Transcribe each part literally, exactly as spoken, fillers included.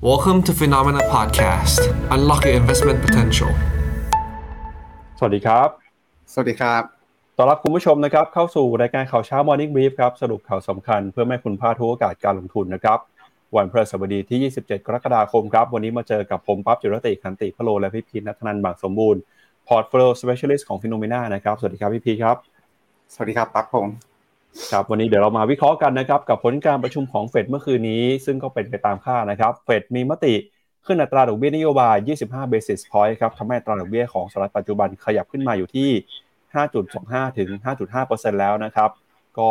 Welcome to Phenomena Podcast. Unlock your investment potential. สวัสดีครับสวัสดีครับต้อนรับคุณผู้ชมนะครับเข้าสู่รายการข่าวเช้า Morning Brief ครับสรุปข่าวสำคัญเพื่อไม่ให้คุณพลาดทุกโอกาสการลงทุนนะครับวันพฤหัสบดีที่ยี่สิบเจ็ดกรกฎาคมครับวันนี้มาเจอกับผมปั๊บจิรติขันติพโลและพี่พีทณัฐนันท์บางสมบูรณ์ Portfolio Specialist ของ Phenomena นะครับสวัสดีครับพี่พีทครับสวัสดีครับปั๊บผมครับวันนี้เดี๋ยวเรามาวิเคราะห์กันนะครับกับผลการประชุมของเฟดเมื่อคืนนี้ซึ่งก็เป็นไปตามคาดนะครับเฟดมีมติขึ้นอัตราดอกเบี้ยนโยบายยี่สิบห้า basis point ครับทำให้อัตราดอกเบี้ยของสหรัฐปัจจุบันขยับขึ้นมาอยู่ที่ ห้าจุดสองห้า ถึง ห้าจุดห้าเปอร์เซ็นต์ แล้วนะครับก็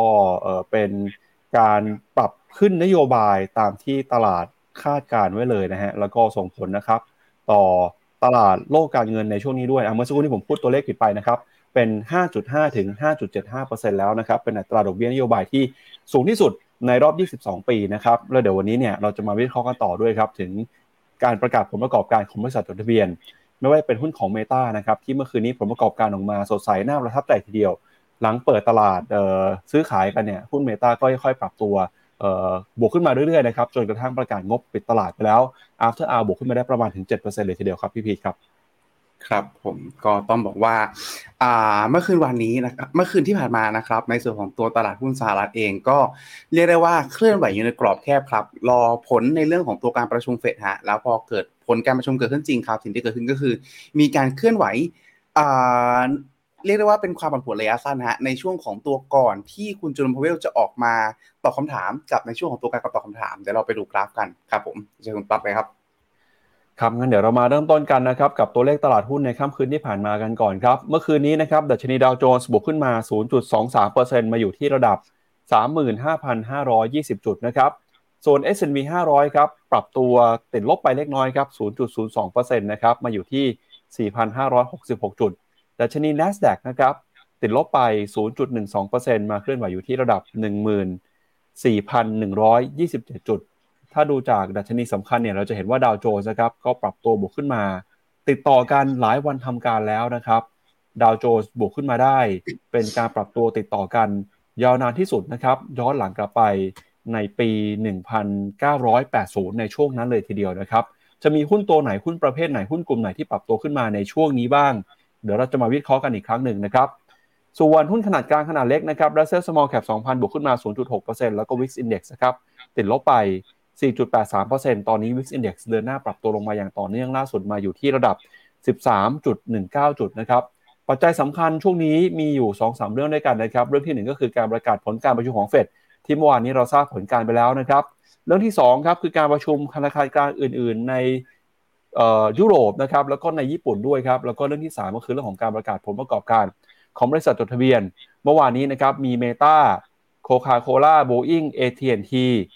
เอ่อเป็นการปรับขึ้นนโยบายตามที่ตลาดคาดการไว้เลยนะฮะแล้วก็ส่งผลนะครับต่อตลาดโลกการเงินในช่วงนี้ด้วยเมื่อสักครู่นี้ผมพูดตัวเลขผิดไปนะครับเป็น ห้าจุดห้า ถึง ห้าจุดเจ็ดห้าเปอร์เซ็นต์ แล้วนะครับเป็นอัตราดอกเบี้ยนโยบายที่สูงที่สุดในรอบยี่สิบสองปีนะครับแล้วเดี๋ยววันนี้เนี่ยเราจะมาวิเคราะห์กันต่อด้วยครับถึงการประกาศผลประกอบการของบริษัทจดทะเบียนไม่ว่าเป็นหุ้นของ Meta นะครับที่เมื่อคืนนี้ผลประกอบการออกมาสดใสน่าประทับใจทีเดียวหลังเปิดตลาดเอ่อซื้อขายกันเนี่ยหุ้น Meta ก็ค่อยๆปรับตัวเอ่อบวกขึ้นมาเรื่อยๆนะครับจนกระทั่งประกาศงบปิดตลาดไปแล้ว After Hour บวกขึ้นมาได้ประมาณถึง เจ็ดเปอร์เซ็นต์ เลยทีเดียวครับพี่พีทครับครับผมก็ต้องบอกว่าอ่าเมื่อคืนวันนี้นะครับเมื่อคืนที่ผ่านมานะครับในส่วนของตัวตลาดหุ้นสหรัฐเองก็เรียกได้ว่าเคลื่อนไหวอยู่ในกรอบแคบครับรอผลในเรื่องของตัวการประชุมเฟดฮะแล้วพอเกิดผลการประชุมเกิดขึ้นจริงครับสิ่งที่เกิดขึ้นก็คือมีการเคลื่อนไหวอ่าเรียกได้ว่าเป็นความผันผวนระยะสั้นฮะในช่วงของตัวก่อนที่คุณจุลพเวลจะออกมาตอบคำถามกับในช่วงของตัวการตอบคำถามเดี๋ยวเราไปดูกราฟกันครับผมเชิญคุณปั๊บเลยครับครับงั้นเดี๋ยวเรามาเริ่มต้นกันนะครับกับตัวเลขตลาดหุ้นในค่ำคืนที่ผ่านมากันก่อนครับเมื่อคืนนี้นะครับดัชนีดาวโจนส์บวกขึ้นมา ศูนย์จุดสองสามเปอร์เซ็นต์ มาอยู่ที่ระดับ สามหมื่นห้าพันห้าร้อยยี่สิบ จุดนะครับส่วน เอส แอนด์ พี ห้าร้อยครับปรับตัวติดลบไปเล็กน้อยครับ ศูนย์จุดศูนย์สองเปอร์เซ็นต์ นะครับมาอยู่ที่ สี่พันห้าร้อยหกสิบหก จุดดัชนี Nasdaq นะครับติดลบไป ศูนย์จุดหนึ่งสองเปอร์เซ็นต์ มาเคลื่อนไหวอยู่ที่ระดับ หนึ่งหมื่นสี่พันหนึ่งร้อยยี่สิบเจ็ด จุดถ้าดูจากดัชนีสำคัญเนี่ยเราจะเห็นว่าดาวโจนส์นะครับก็ปรับตัวบวกขึ้นมาติดต่อกันหลายวันทำการแล้วนะครับดาวโจนส์บวกขึ้นมาได้เป็นการปรับตัวติดต่อกันยาวนานที่สุดนะครับย้อนหลังกลับไปในปีหนึ่งพันเก้าร้อยแปดสิบในช่วงนั้นเลยทีเดียวนะครับจะมีหุ้นตัวไหนหุ้นประเภทไหนหุ้นกลุ่มไหนที่ปรับตัวขึ้นมาในช่วงนี้บ้างเดี๋ยวเราจะมาวิเคราะห์กันอีกครั้งหนึ่งนะครับส่วนหุ้นขนาดกลางขนาดเล็กนะครับ Russell Small Cap สองพัน บวกขึ้นมา ศูนย์จุดหกเปอร์เซ็นต์ แล้วก็ วี เอ็น-Index นะครับติดลบไปสี่จุดแปดสามเปอร์เซ็นต์ ตอนนี้ วี เอ็น-Index เดินหน้าปรับตัวลงมาอย่างต่อเนื่องล่าสุดมาอยู่ที่ระดับ สิบสามจุดหนึ่งเก้า จุดนะครับปัจจัยสำคัญช่วงนี้มีอยู่ สองถึงสาม เรื่องด้วยกันนะครับเรื่องที่หนึ่งก็คือการประกาศผลการประชุมของเฟดที่เมื่อวานนี้เราทราบผลการไปแล้วนะครับเรื่องที่สองครับคือการประชุมธนาคารกลางอื่นๆในเอ่อยุโรปนะครับแล้วก็ในญี่ปุ่นด้วยครับแล้วก็เรื่องที่สามก็คือเรื่องของการประกาศผลประกอบการของบริษัทจดทะเบียนเมื่อวานนี้นะครับมี Meta Coca-Cola Boeing เอ ที แอนด์ ที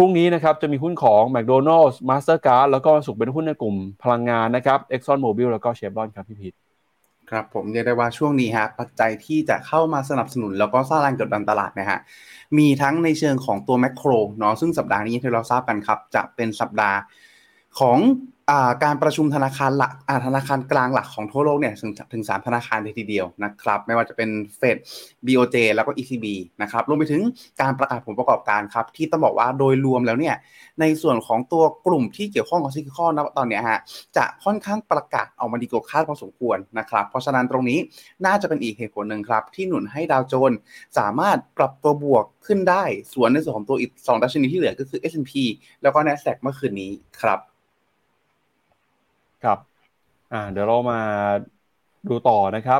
พรุ่งนี้นะครับจะมีหุ้นของ McDonald's Mastercard แล้วก็สุกเป็นหุ้นในกลุ่มพลังงานนะครับ Exxon Mobil แล้วก็ Chevron ครับพี่พีทครับผมเรียกได้ว่าช่วงนี้ฮะปัจจัยที่จะเข้ามาสนับสนุนแล้วก็สร้างแรงกดดันตลาดนะฮะมีทั้งในเชิงของตัวแมคโครเนาะซึ่งสัปดาห์นี้ที่เราทราบกันครับจะเป็นสัปดาห์ของอ่าการประชุมธนาคารหลักอ่าธนาคารกลางหลักของทั่วโลกเนี่ยถึงถึงสามธนาคารทีเดียวนะครับไม่ว่าจะเป็น Fed บี โอ เจ แล้วก็ อี ซี บี นะครับรวมไปถึงการประกาศผลประกอบการครับที่ต้องบอกว่าโดยรวมแล้วเนี่ยในส่วนของตัวกลุ่มที่เกี่ยวข้องกับซิลิคอนณตอนเนี้ยฮะจะค่อนข้างประกาศออกมาดีกว่าคาดพอสมควรนะครับเพราะฉะนั้นตรงนี้น่าจะเป็นอีกเหตุผลนึงครับที่หนุนให้ดาวโจนส์สามารถปรับตัวบวกขึ้นได้ส่วนในส่วนของตัวอีกสองดัชนีที่เหลือก็คือ เอส แอนด์ พี แล้วก็ Nasdaq เมื่อคืนนี้ครับครับอ่าเดี๋ยวเรามาดูต่อนะครับ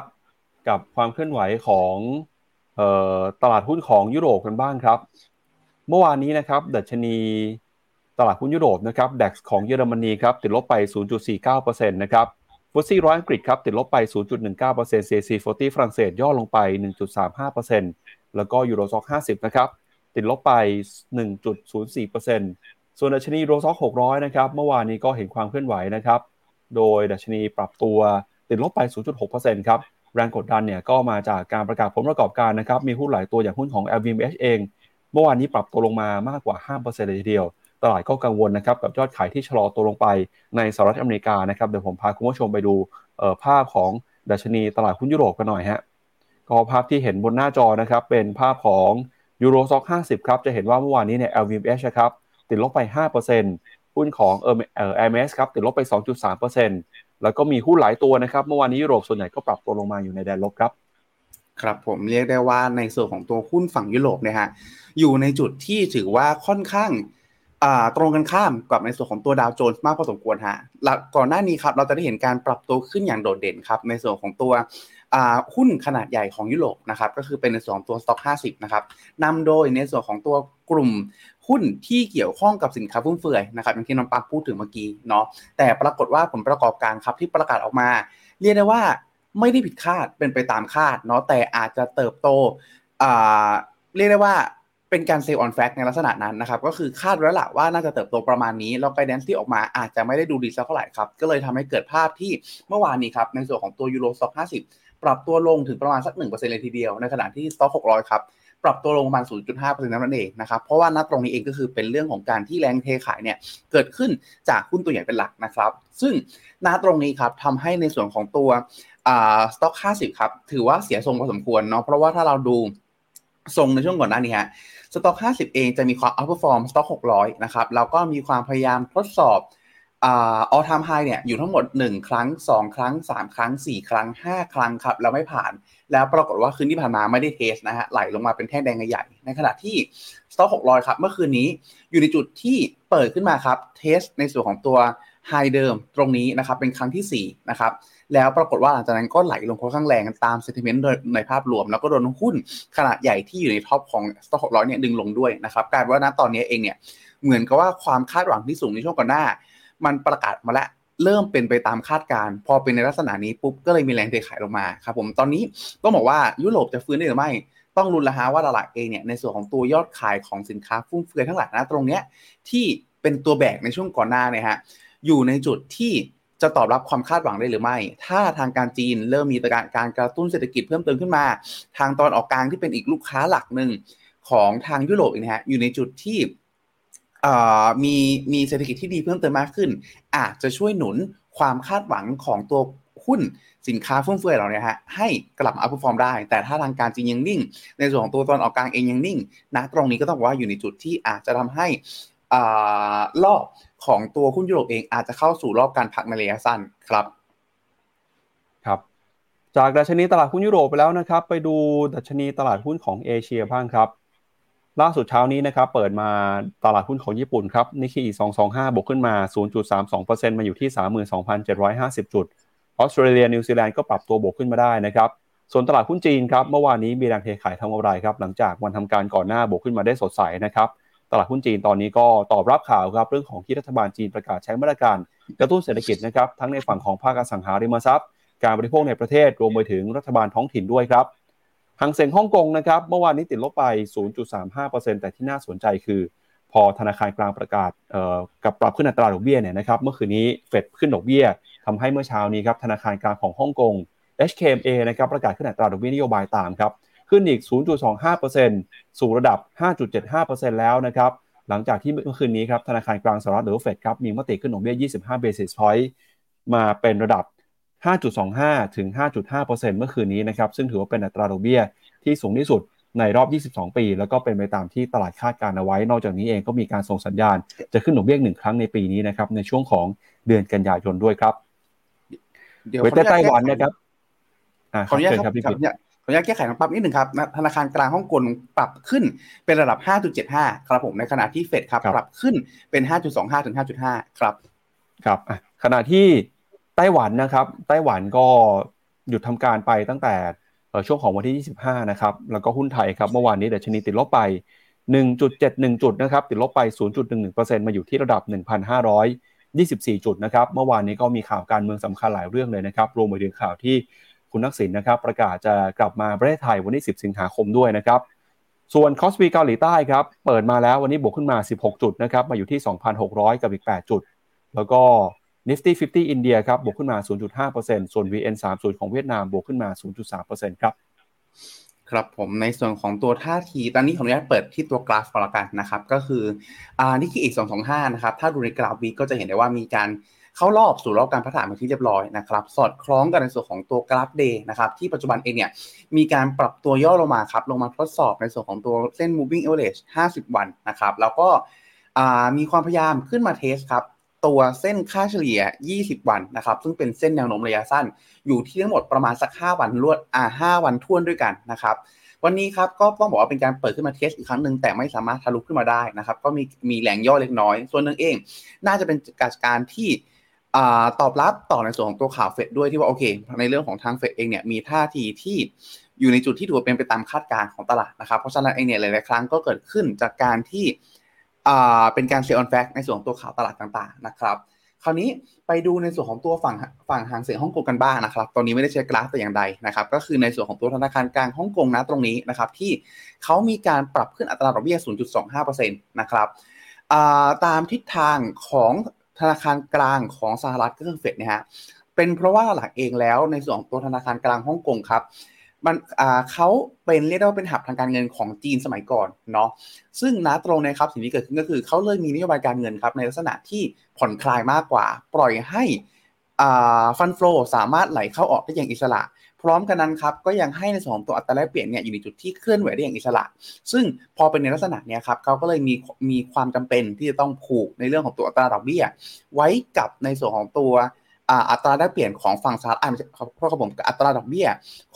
กับความเคลื่อนไหวของเอ่อตลาดหุ้นของยุโรปกันบ้างครับเมื่อวานนี้นะครับดัชนีตลาดหุ้นยุโรปนะครับ ดัค ของเยอรมนีครับติดลบไป ศูนย์จุดสี่เก้าเปอร์เซ็นต์ นะครับ ฟุตซี่ หนึ่งร้อยอังกฤษครับติดลบไป ศูนย์จุดหนึ่งเก้าเปอร์เซ็นต์ ซี เอ ซี สี่สิบฝรั่งเศสย่อลงไป หนึ่งจุดสามห้าเปอร์เซ็นต์ แล้วก็ Euro Stoxx ห้าสิบนะครับติดลบไป หนึ่งจุดศูนย์สี่เปอร์เซ็นต์ ส่วนดัชนี Euro Stoxx หกร้อยนะครับเมื่อวานนี้ก็เห็นความเคลื่อนไหวนะครับโดยดัชนีปรับตัวติดลบไป ศูนย์จุดหกเปอร์เซ็นต์ ครับแรงกดดันเนี่ยก็มาจากการประกาศผลประกอบการนะครับมีหุ้นหลายตัวอย่างหุ้นของ แอล วี เอ็ม เอช เองเมื่อวานนี้ปรับตัวลงมามากกว่า ห้าเปอร์เซ็นต์ เลยทีเดียวตลาดก็กังวลนะครับกับยอดขายที่ชะลอตัวลงไปในสหรัฐอเมริกานะครับเดี๋ยวผมพาคุณผู้ชมไปดูเอ่อภาพของดัชนีตลาดหุ้นยุโรปกันหน่อยฮะก็ภาพที่เห็นบนหน้าจอนะครับเป็นภาพของ Euro Stoxx ห้าสิบครับจะเห็นว่าเมื่อวานนี้เนี่ย แอล วี เอ็ม เอช ครับติดลบไป ห้าเปอร์เซ็นต์ หุ้นของเอ่อเอ่อ ไอ เอ็ม เอส ครับติดลบไป สองจุดสามเปอร์เซ็นต์ แล้วก็มีหุ้นหลายตัวนะครับเมื่อวานนี้ยุโรปส่วนใหญ่ก็ปรับตัวลงมาอยู่ในแดนลบครับครับผมเรียกได้ว่าในส่วนของตัวหุ้นฝั่งยุโรปเนี่ยฮะอยู่ในจุดที่ถือว่าค่อนข้างอ่าตรงกันข้ามกับในส่วนของตัวดาวโจนส์มากพอสมควรฮะก่อนหน้านี้ครับเราจะได้เห็นการปรับตัวขึ้นอย่างโดดเด่นครับในส่วนของตัวอ่าหุ้นขนาดใหญ่ของยุโรปนะครับก็คือเป็นในส่วนของตัว Stoxx ห้าสิบนะครับนำโดยในส่วนของตัวกลุ่มหุ้นที่เกี่ยวข้องกับสินค้าฟุ่มเฟือยนะครับอย่างที่น้องปั๊กพูดถึงเมื่อกี้เนาะแต่ปรากฏว่าผลประกอบการครับที่ประกาศออกมาเรียกได้ว่าไม่ได้ผิดคาดเป็นไปตามคาดเนาะแต่อาจจะเติบโตอ่าเรียกได้ว่าเป็นการ sell on fact ในลักษณะนั้นนะครับก็คือคาดไว้ละว่าน่าจะเติบโตประมาณนี้แล้ว guidance ที่ออกมาอาจจะไม่ได้ดูดีสักเท่าไหร่ครับก็เลยทำให้เกิดภาพที่เมื่อวานนี้ครับในส่วนของตัว Euro Stoxx ห้าสิบปรับตัวลงถึงประมาณสัก หนึ่งเปอร์เซ็นต์ เลยทีเดียวในขณะที่ Stoxx หกร้อยครับปรับตัวลงประมาณ ศูนย์จุดห้าเปอร์เซ็นต์ นั่นเองนะครับเพราะว่าณตรงนี้เองก็คือเป็นเรื่องของการที่แรงเทขายเนี่ยเกิดขึ้นจากหุ้นตัวใหญ่เป็นหลักนะครับซึ่งณตรงนี้ครับทำให้ในส่วนของตัวอ่า Stoxx ห้าสิบครับถือว่าเสียทรงพอสมควรเนาะเพราะว่าถ้าเราดูทรงในช่วงก่อนหน้านี้ฮะ Stoxx ห้าสิบเองจะมีความ outperform Stoxx หกร้อยนะครับแล้วก็มีความพยายามทดสอบอ่า all time high เนี่ยอยู่ทั้งหมดหนึ่งครั้งสองครั้งสามครั้งสี่ครั้งห้าครั้งครับแล้วไม่ผ่านแล้วปรากฏว่าคืนที่ผ่านมาไม่ได้เทสนะฮะไหลลงมาเป็นแท่งแดงใหญ่ในขณะที่ Stoxx หกร้อยครับเมื่อคืนนี้อยู่ในจุดที่เปิดขึ้นมาครับเทสในส่วนของตัว high เดิมตรงนี้นะครับเป็นครั้งที่สี่นะครับแล้วปรากฏว่าหลังจากนั้นก็ไหลลงค่อนข้างแรงตามเซนติเมนต์ในภาพรวมแล้วก็โดนหุ้นขนาดใหญ่ที่อยู่ในท็อปของ Stoxx หกร้อยเนี่ยดึงลงด้วยนะครับกลายเป็นว่าณตอนนี้เองเนี่ยเหมือนกับว่าความคาดหวังที่สูงในช่วงก่อนหน้ามันประกาศมาแล้วเริ่มเป็นไปตามคาดการณ์พอเป็นในลักษณะนี้ปุ๊บก็เลยมีแรงเทขายลงมาครับผมตอนนี้ต้องบอกว่ายุโรปจะฟื้นได้หรือไม่ต้องลุ้นละฮะว่าตลาดเองเนี่ยในส่วนของตัวยอดขายของสินค้าฟุ่มเฟือยทั้งหลายนะตรงเนี้ยที่เป็นตัวแบกในช่วงก่อนหน้าเนี่ยฮะอยู่ในจุดที่จะตอบรับความคาดหวังได้หรือไม่ถ้าทางการจีนเริ่มมีการกระตุ้นเศรษฐกิจเพิ่มเติมขึ้นมาทางตอนออกกลางที่เป็นอีกลูกค้าหลักหนึ่งของทางยุโรปนะฮะอยู่ในจุดที่มีมีเศรษฐกิจที่ดีเพิ่มเติมมากขึ้นอาจจะช่วยหนุนความคาดหวังของตัวหุ้นสินค้าฟุ่มเฟือยเหล่านี้ฮะให้กลับมาอัพฟอร์มได้แต่ถ้าทางการจีนยังนิ่งในส่วนของตัวตอนออกกลางเองยังนิ่งนะตรงนี้ก็ต้องว่าอยู่ในจุดที่อาจจะทำให้อ่ารอบของตัวหุ้นยุโรปเองอาจจะเข้าสู่รอบการพักในระยะสั้นครับครับจากดัชนีตลาดหุ้นยุโรปไปแล้วนะครับไปดูดัชนีตลาดหุ้นของเอเชียบ้างครับล่าสุดเช้านี้นะครับเปิดมาตลาดหุ้นของญี่ปุ่นครับ Nikkei สองสองห้า บวกขึ้นมา ศูนย์จุดสามสองเปอร์เซ็นต์ มาอยู่ที่ สามหมื่นสองพันเจ็ดร้อยห้าสิบ จุดออสเตรเลียนิวซีแลนด์ก็ปรับตัวบวกขึ้นมาได้นะครับส่วนตลาดหุ้นจีนครับเมื่อวานนี้มีแรงเทขายทำกำไรครับหลังจากวันทำการก่อนหน้าบวกขึ้นมาได้สดใสนะครับตลาดหุ้นจีนตอนนี้ก็ตอบรับข่าวครับเรื่องของที่รัฐบาลจีนประกาศใช้มาตรการกระตุ้นเศรษฐกิจนะครับทั้งในฝั่งของภาคอสังหาริมทรัพย์การบริโภคในประเทศรวมไปถึงรัฐบาลท้องถิ่นด้วยครับหางเซ็งฮ่องกงนะครับเมื่อวานนี้ติดลบไป ศูนย์จุดสามห้าเปอร์เซ็นต์ แต่ที่น่าสนใจคือพอธนาคารกลางประกาศเอ่อกับปรับขึ้นอัตราดอกเบี้ยเนี่ยนะครับเมื่อคืนนี้เฟดขึ้นดอกเบี้ยทำให้เมื่อเช้านี้ครับธนาคารกลางของฮ่องกง เอช เค เอ็ม เอ นะครับประกาศขึ้นอัตราดอกเบี้ยนโยบายตามครับขึ้นอีก ศูนย์จุดสองห้าเปอร์เซ็นต์ สู่ระดับ ห้าจุดเจ็ดห้าเปอร์เซ็นต์ แล้วนะครับหลังจากที่เมื่อคืนนี้ครับธนาคารกลางสหรัฐหรือเฟดครับมีมติขึ้นดอกเบี้ยยี่สิบห้า basis point มาเป็นระดับ ห้าจุดสองห้า ถึง ห้าจุดห้าเปอร์เซ็นต์ เมื่อคืนนี้นะครับซึ่งถือว่าเป็นอัตราดอกเบี้ยที่สูงที่สุดในรอบยี่สิบสองปีแล้วก็เป็นไปตามที่ตลาดคาดการเอาไว้นอกจากนี้เองก็มีการส่งสัญญาณจะขึ้นดอกเบี้ยหนึ่งครั้งในปีนี้นะครับในช่วงของเดือนกันยายนด้วยครับเดี๋ยวไต้หวันนะครับอ่าขออนุญาตครับขออนุญาตแก้ไขปรับนิดหนึ่งครับธนาคารกลางฮ่องกงปรับขึ้นเป็นระดับ ห้าจุดเจ็ดห้า ครับผมในขณะที่เฟดครับปรับขึ้นเป็น ห้าจุดสองห้า ถึง ห้าจุดห้า ครับครับขณะที่ไต้หวันนะครับไต้หวันก็หยุดทำการไปตั้งแต่ช่วงของวันที่ยี่สิบห้านะครับแล้วก็หุ้นไทยครับเมื่อวานนี้ดัชนีติดลบไป หนึ่งจุดเจ็ดหนึ่ง จุดนะครับติดลบไป ศูนย์จุดหนึ่งหนึ่งเปอร์เซ็นต์ มาอยู่ที่ระดับ หนึ่งพันห้าร้อยยี่สิบสี่ จุดนะครับเมื่อวานนี้ก็มีข่าวการเมืองสำคัญหลายเรื่องเลยนะครับรวมไปถึงข่าวที่คุณทักษิณนะครับประกาศจะกลับมาประเทศไทยวันที่สิบสิงหาคมด้วยนะครับส่วนคอสปีเกาหลีใต้ครับเปิดมาแล้ววันนี้บวกขึ้นมาสิบหกจุดนะครับมาอยู่ที่ สองพันหกร้อย กับอีกแปดจุดแล้วก็ Nifty ห้าสิบ อินเดียครับบวกขึ้นมา ศูนย์จุดห้าเปอร์เซ็นต์ ส่วน วี เอ็น สามสิบ ของเวียดนามบวกขึ้นมา ศูนย์จุดสามเปอร์เซ็นต์ ครับครับผมในส่วนของตัวท่าทีตอนนี้ขออนุญาตเปิดที่ตัวกราฟก่อนละกันนะครับก็คืออ่า Nikkei สองสองห้านะครับถ้าดูในกราฟ วี ก็จะเห็นได้ว่ามีการเข้ารอบสู่รอบการพัฒนาเป็นที่เรียบร้อยนะครับสอดคล้องกันในส่วนของตัวกราฟ Day นะครับที่ปัจจุบันเองเนี่ยมีการปรับตัวย่อลงมาครับลงมาทดสอบในส่วนของตัวเส้น Moving Average ห้าสิบ วันนะครับแล้วก็ มีความพยายามขึ้นมาเทสครับตัวเส้นค่าเฉลี่ยยี่สิบวันนะครับซึ่งเป็นเส้นแนวโน้มระยะสั้นอยู่ที่ทั้งหมดประมาณสักห้าวันรวดอ่าห้าวันท้วนด้วยกันนะครับวันนี้ครับก็ต้องบอกว่าเป็นการเปิดขึ้นมาเทสอีกครั้งนึงแต่ไม่สามารถทะลุขึ้นมาได้นะครับก็มีมีแรงย่อเล็กน้อยส่วนนึงเองน่าจะเป็นการที่ตอบรับต่อในส่วนของตัวข่าวเฟดด้วยที่ว่าโอเคในเรื่องของทางเฟดเองเนี่ยมีท่าทีที่อยู่ในจุดที่ถือว่าเป็นไปตามคาดการณ์ของตลาดนะครับเพราะฉะนั้นเองเนี่ยหลายๆครั้งก็เกิดขึ้นจากการที่เป็นการ sell on fact ในส่วนของตัวข่าวตลาดต่างๆนะครับคราวนี้ไปดูในส่วนของตัวฝั่งฝั่งหางเสียงฮ่องกงกันบ้างนะครับตอนนี้ไม่ได้ใช้กราฟแต่อย่างใดนะครับก็คือในส่วนของตัวธนาคารกลางฮ่องกงนะตรงนี้นะครับที่เขามีการปรับขึ้นอัตราดอกเบี้ย ศูนย์จุดสองห้าเปอร์เซ็นต์ นะครับตามทิศทางของธนาคารกลางของสหรัฐก็คือเฟดนะฮะเป็นเพราะว่าหลักเองแล้วในส่วนของตัวธนาคารกลางฮ่องกงครับมันอ่าเขาเป็นเรียกได้ว่าเป็นหับทางการเงินของจีนสมัยก่อนเนาะซึ่งณตรงนี้ครับสิ่งที่เกิดขึ้นก็คือเขาเลยมีนโยบายการเงินครับในลักษณะที่ผ่อนคลายมากกว่าปล่อยให้อ่าฟันโฟลสามารถไหลเข้าออกได้อย่างอิสระพร้อมกันนั้นครับก็ยังให้ในส่วนของตัวอัตราแลกเปลี่ยนเนี่ยอยู่ในจุดที่เคลื่อนไหวได้อย่างอิสระซึ่งพอเป็นในลักษณะนี้ครับเขาก็เลยมีมีความจำเป็นที่จะต้องผูกในเรื่องของตัวอัตราดอกเบี้ยไว้กับในส่วนของตัวอัตราแลกเปลี่ยนของฝั่งสหรัฐเพราะผมอัตราดอกเบี้ย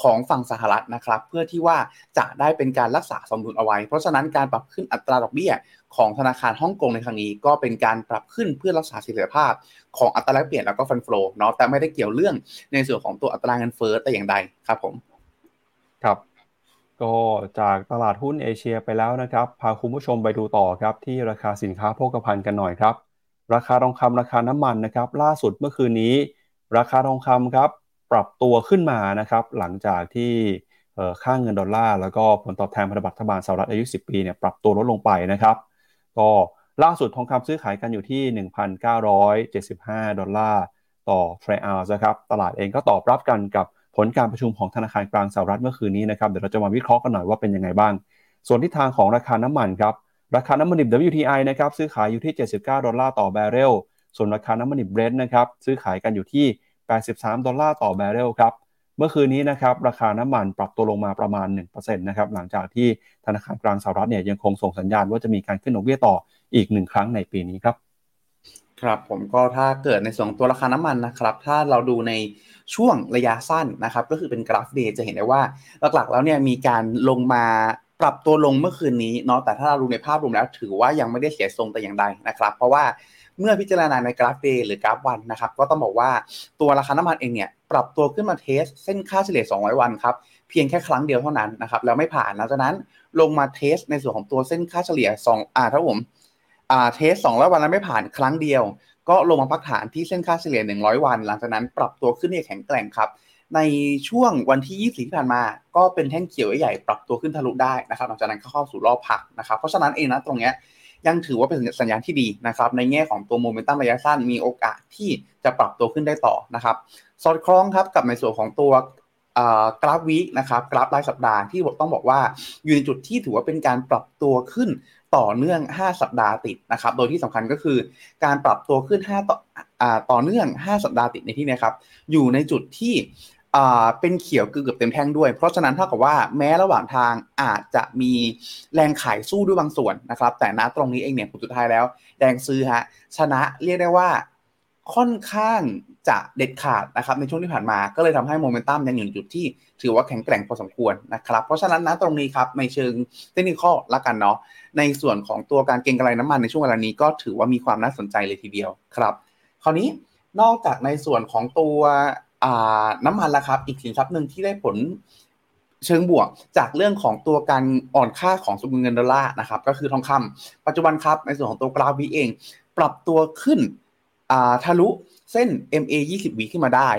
ของฝั่งสหรัฐนะครับเพื่อที่ว่าจะได้เป็นการรักษาสมดุลเอาไว้เพราะฉะนั้นการปรับขึ้นอัตราดอกเบี้ยของธนาคารฮ่องกงในครั้งนี้ก็เป็นการปรับขึ้นเพื่อรักษาเสถียรภาพของอัตราแลกเปลี่ยนแล้วก็ฟันโฟลเนาะแต่ไม่ได้เกี่ยวเรื่องในส่วนของตัวอัตราเงินเฟ้อแต่อย่างใดครับผมครับก็จากตลาดหุ้นเอเชียไปแล้วนะครับพาคุณผู้ชมไปดูต่อครับที่ราคาสินค้าโภคภัณฑ์กันหน่อยครับราคาทองคำราคาน้ำมันนะครับล่าสุดเมื่อคืนนี้ราคาทองคำครับปรับตัวขึ้นมานะครับหลังจากที่ค่าเงินดอลลาร์แล้วก็ผลตอบแทนพันธบัตรรัฐบาลสหรัฐอายุสิบปีเนี่ยปรับตัวลดลงไปนะครับก็ล่าสุดทองคำซื้อขายกันอยู่ที่ หนึ่งพันเก้าร้อยเจ็ดสิบห้า ดอลลาร์ต่อทรัลล์นะครับตลาดเองก็ตอบรับกันกับผลการประชุมของธนาคารกลางสหรัฐเมื่อคืนนี้นะครับเดี๋ยวเราจะมาวิเคราะห์กันหน่อยว่าเป็นยังไงบ้างส่วนทิศทางของราคาน้ำมันครับราคาน้ำมันดิบ ดับเบิลยู ที ไอ นะครับซื้อขายอยู่ที่เจ็ดสิบเก้าดอลลาร์ต่อแบเรลส่วนราคาน้ำมันดิบ Brent นะครับซื้อขายกันอยู่ที่แปดสิบสามดอลลาร์ต่อแบเรลครับเมื่อคืนนี้นะครับราคาน้ำมันปรับตัวลงมาประมาณ หนึ่งเปอร์เซ็นต์ นะครับหลังจากที่ธนาคารกลางสหรัฐเนี่ยยังคงส่งสัญญาณว่าจะมีการขึ้นดอกเบี้ยต่ออีกหนึ่งครั้งในปีนี้ครับครับผมก็ถ้าเกิดในส่วนตัวราคาน้ำมันนะครับถ้าเราดูในช่วงระยะสั้นนะครับก็คือเป็นกราฟเดย์จะเห็นได้ว่าหลักๆแล้วเนี่ยมีการลงมาปรับตัวลงเมื่อคืนนี้เนาะแต่ถ้าเราดูในภาพรวมแล้วถือว่ายังไม่ได้เสียทรงแต่อย่างใดนะครับเพราะว่าเมื่อพิจารณาในกราฟ Day หรือกราฟวันนะครับก็ต้องบอกว่าตัวราคาน้ำมันเองเนี่ยปรับตัวขึ้นมาเทสเส้นค่าเฉลี่ยสองร้อยวันครับเพียงแค่ครั้งเดียวเท่านั้นนะครับแล้วไม่ผ่านหลังจากนั้นลงมาเทสในส่วนของตัวเส้นค่าเฉลี่ยสองอ่าครับผมอ่าเทสสองร้อยวันแล้วไม่ผ่านครั้งเดียวก็ลงมาพักฐานที่เส้นค่าเฉลี่ยหนึ่งร้อยวันหลังจากนั้นปรับตัวขึ้นอย่างแข็งแกร่งครับในช่วงวันที่ยี่สิบสี่ที่ผ่านมาก็เป็นแท่งเขียวใหญ่ปรับตัวขึ้นทะลุได้นะครับหลังจากนั้นเข้าสู่รอบพักนะครับเพราะฉะนั้นเองนะตรงเนี้ยยังถือว่าเป็นสัญญาณที่ดีนะครับในแง่ของตัวโมเมนตัมระยะสั้นมีโอกาสที่จะปรับตัวขึ้นได้ต่อนะครับสอดคล้องครับกับในส่วนของตัวกราฟวีคนะครับกราฟรายสัปดาห์ที่ต้องบอกว่าอยู่ในจุดที่ถือว่าเป็นการปรับตัวขึ้นต่อเนื่องห้าสัปดาห์ติดนะครับโดยที่สำคัญก็คือการปรับตัวขึ้นห้าต่อต่อเนื่องห้าสัปดาห์ติดในที่นี้ครับอยู่ในจุดที่เป็นเขียวเกือบเต็มแท่งด้วยเพราะฉะนั้นเท่ากับว่าแม้ระหว่างทางอาจจะมีแรงขายสู้ด้วยบางส่วนนะครับแต่ณตรงนี้เองเนี่ยผลสุดท้ายแล้วแรงซื้อฮะชนะเรียกได้ว่าค่อนข้างจะเด็ดขาดนะครับในช่วงที่ผ่านมาก็เลยทำให้โมเมนตัมยังอยู่ในจุดที่ถือว่าแข็งแกร่งพอสมควรนะครับเพราะฉะนั้นณตรงนี้ครับในเชิงเทคนิคละกันเนาะในส่วนของตัวการเก็งกำไรน้ำมันในช่วงเวลานี้ก็ถือว่ามีความน่าสนใจเลยทีเดียวครับคราวนี้นอกจากในส่วนของตัวน้ำมันละครับอีกสินทรัพย์นึงที่ได้ผลเชิงบวกจากเรื่องของตัวการอ่อนค่าของสกุลเงินดอลลาร์นะครับก็คือทองคำปัจจุบันครับในส่วนของตัวกราฟวีเองปรับตัวขึ้นทะลุเส้น เอ็ม เอ ยี่สิบ วีขึ้นมาได้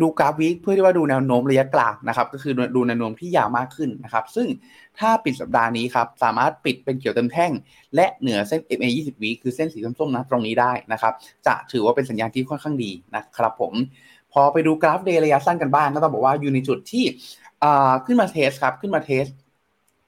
ดูกราฟวีคเพื่อที่ว่าดูแนวโน้มระยะกลางนะครับก็คือดูแนวโน้มที่ยาวมากขึ้นนะครับซึ่งถ้าปิดสัปดาห์นี้ครับสามารถปิดเป็นเขียวเต็มแท่งและเหนือเส้น เอ็ม เอ ยี่สิบ วีคือเส้นสีส้มๆนะตรงนี้ได้นะครับจะถือว่าเป็นสัญญาณที่ค่อนข้างดีนะครับผมพอไปดูกราฟเดย์ระยะสั้นกันบ้างก็ต้องบอกว่าอยู่ในจุดที่ขึ้นมาเทสครับขึ้นมาเทส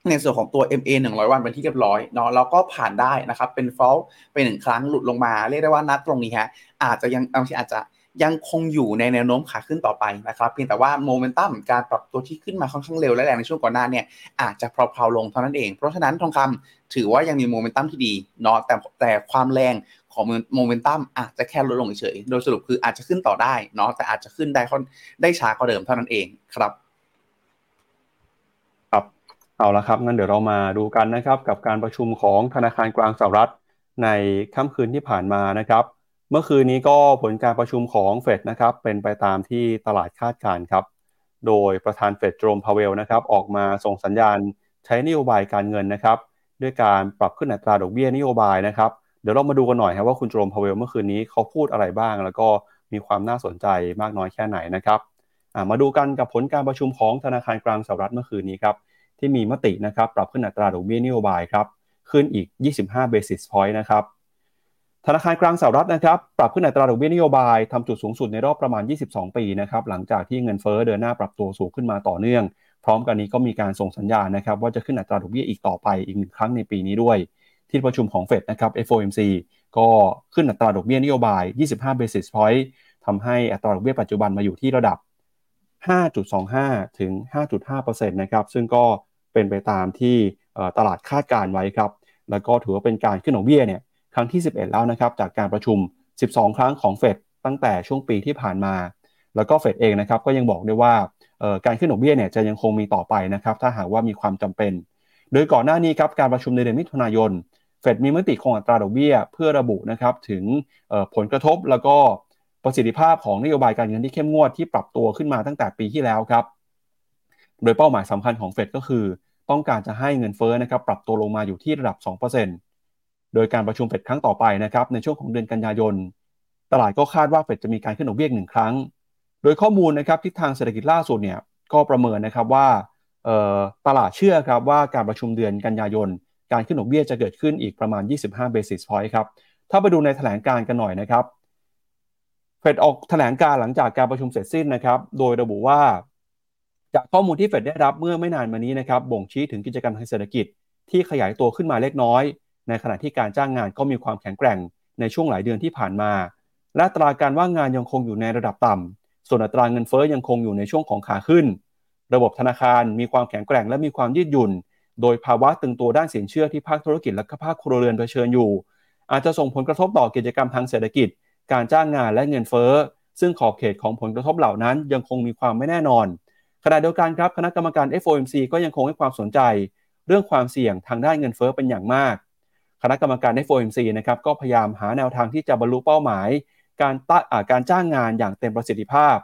ในส่วนของตัว เอ็ม เอ หนึ่งร้อย วันเป็นที่เรียบร้อยเนาะแล้วก็ผ่านได้นะครับเป็นฟอลไปหนึ่งครั้งหลุดลงมาเรียกได้ว่านัดตรงนี้ฮะอาจจะยังอาจจะ ยังคงอยู่ในแนวโน้มขาขึ้นต่อไปนะครับเพียงแต่ว่าโมเมนตัมการปรับตัวที่ขึ้นมาค่อนข้างเร็วและแรงในช่วงก่อนหน้าเนี่ยอาจจะเพลาๆลงเท่านั้นเองเพราะฉะนั้นทองคำถือว่ายังมีโมเมนตัมที่ดีเนาะแต่แต่ความแรงของโมเมนตัมอาจจะแค่ลดลงเฉยโดยสรุปคืออาจจะขึ้นต่อได้เนาะแต่อาจจะขึ้นได้ค่อนได้ช้ากว่าเดิมเท่านั้นเองครับครับเอาละครับงั้นเดี๋ยวเรามาดูกันนะครับกับการประชุมของธนาคารกลางสหรัฐในค่ำคืนที่ผ่านมานะครับเมื่อคืนนี้ก็ผลการประชุมของเฟดนะครับเป็นไปตามที่ตลาดคาดการณ์ครับโดยประธานเฟดโจมพาเวลนะครับออกมาส่งสัญญาณใช้นโยบายการเงินนะครับด้วยการปรับขึ้นอัตราดอกเบี้ยนโยบายนะครับเดี๋ยวเรามาดูกันหน่อยครับว่าคุณโจมพาเวลเมื่อคืนนี้เขาพูดอะไรบ้างแล้วก็มีความน่าสนใจมากน้อยแค่ไหนนะครับมาดูกันกับผลการประชุมของธนาคารกลางสหรัฐเมื่อคืนนี้ครับที่มีมตินะครับปรับขึ้นอัตราดอกเบี้ยนโยบายครับขึ้นอีกยี่สิบห้า basis point นะครับธนาคารกลางสหรัฐนะครับปรับขึ้นอัตราดอกเบี้ยนโยบายทำจุดสูงสุดในรอบประมาณยี่สิบสองปีนะครับหลังจากที่เงินเฟ้อเดินหน้าปรับตัวสูงขึ้นมาต่อเนื่องพร้อมกันนี้ก็มีการส่งสัญญาณนะครับว่าจะขึ้นอัตราดอกเบี้ยอีกต่อไปอีกหนึ่งครั้งในปีนี้ด้วยที่ประชุมของเฟดนะครับ เอฟ โอ เอ็ม ซี ก็ขึ้นอัตราดอกเบี้ยนโยบายยี่สิบห้า basis point ทำให้อัตราดอกเบี้ยปัจจุบันมาอยู่ที่ระดับ ห้าจุดสองห้า ถึง ห้าจุดห้าเปอร์เซ็นต์ นะครับซึ่งก็เป็นไปตามที่ตลาดคาดการณ์ไว้ครับแล้วก็ถือว่าเป็นการขึ้นดอกเบี้ยเนี่ยครั้งที่สิบเอ็ดแล้วนะครับจากการประชุมสิบสองครั้งของเฟดตั้งแต่ช่วงปีที่ผ่านมาแล้วก็เฟดเองนะครับก็ยังบอกด้วยว่าการขึ้นดอกเบี้ยเนี่ยจะยังคงมีต่อไปนะครับถ้าหากว่ามีความจำเป็นโดยก่อนหน้านี้ครับการประชุมในเดือนมิถุนายนเฟดมีมติคงอัตราดอกเบี้ยเพื่อระบุนะครับถึงผลกระทบแล้วก็ประสิทธิภาพของนโยบายการเงินที่เข้มงวดที่ปรับตัวขึ้นมาตั้งแต่ปีที่แล้วครับโดยเป้าหมายสำคัญของเฟดก็คือต้องการจะให้เงินเฟ้อนะครับปรับตัวลงมาอยู่ที่ระดับ สองเปอร์เซ็นต์ โดยการประชุมเฟดครั้งต่อไปนะครับในช่วงของเดือนกันยายนตลาดก็คาดว่าเฟดจะมีการขึ้นดอกเบี้ยหนึ่งครั้งโดยข้อมูลนะครับทิศทางเศรษฐกิจล่าสุดเนี่ยก็ประเมินนะครับว่าเอ่อตลาดเชื่อครับว่าการประชุมเดือนกันยายนการขึ้นดอกเบี้ยจะเกิดขึ้นอีกประมาณยี่สิบห้า basis point ครับถ้าไปดูในแถลงการณ์กันหน่อยนะครับเฟดออกแถลงการณ์หลังจากการประชุมเสร็จสิ้นนะครับโดยระบุว่าจากข้อมูลที่เฟดได้รับเมื่อไม่นานมานี้นะครับบ่งชี้ถึงกิจกรรมทางเศรษฐกิจที่ขยายตัวขึ้นมาเล็กน้อยในขณะที่การจ้างงานก็มีความแข็งแกร่งในช่วงหลายเดือนที่ผ่านมาและอัตราการว่างงานยังคงอยู่ในระดับต่ำส่วนอัตราเงินเฟ้อยังคงอยู่ในช่วงของขาขึ้นระบบธนาคารมีความแข็งแกร่งและมีความยืดหยุ่นโดยภาวะตึงตัวด้านสินเชื่อที่ภาคธุรกิจและภาคครัวเรือนเผชิญอยู่อาจจะส่งผลกระทบต่อกิจกรรมทางเศรษฐกิจการจ้างงานและเงินเฟ้อซึ่งขอบเขตของผลกระทบเหล่านั้นยังคงมีความไม่แน่นอนขณะเดียวกันครับคณะกรรมการ เอฟ โอ เอ็ม ซี ก็ยังคงให้ความสนใจเรื่องความเสี่ยงทางด้านเงินเฟ้อเป็นอย่างมากคณะกรรมการ เอฟ โอ เอ็ม ซี นะครับก็พยายามหาแนวทางที่จะบรรลุเป้าหมายการต้านการจ้างงานอย่างเต็มประสิทธิภาพ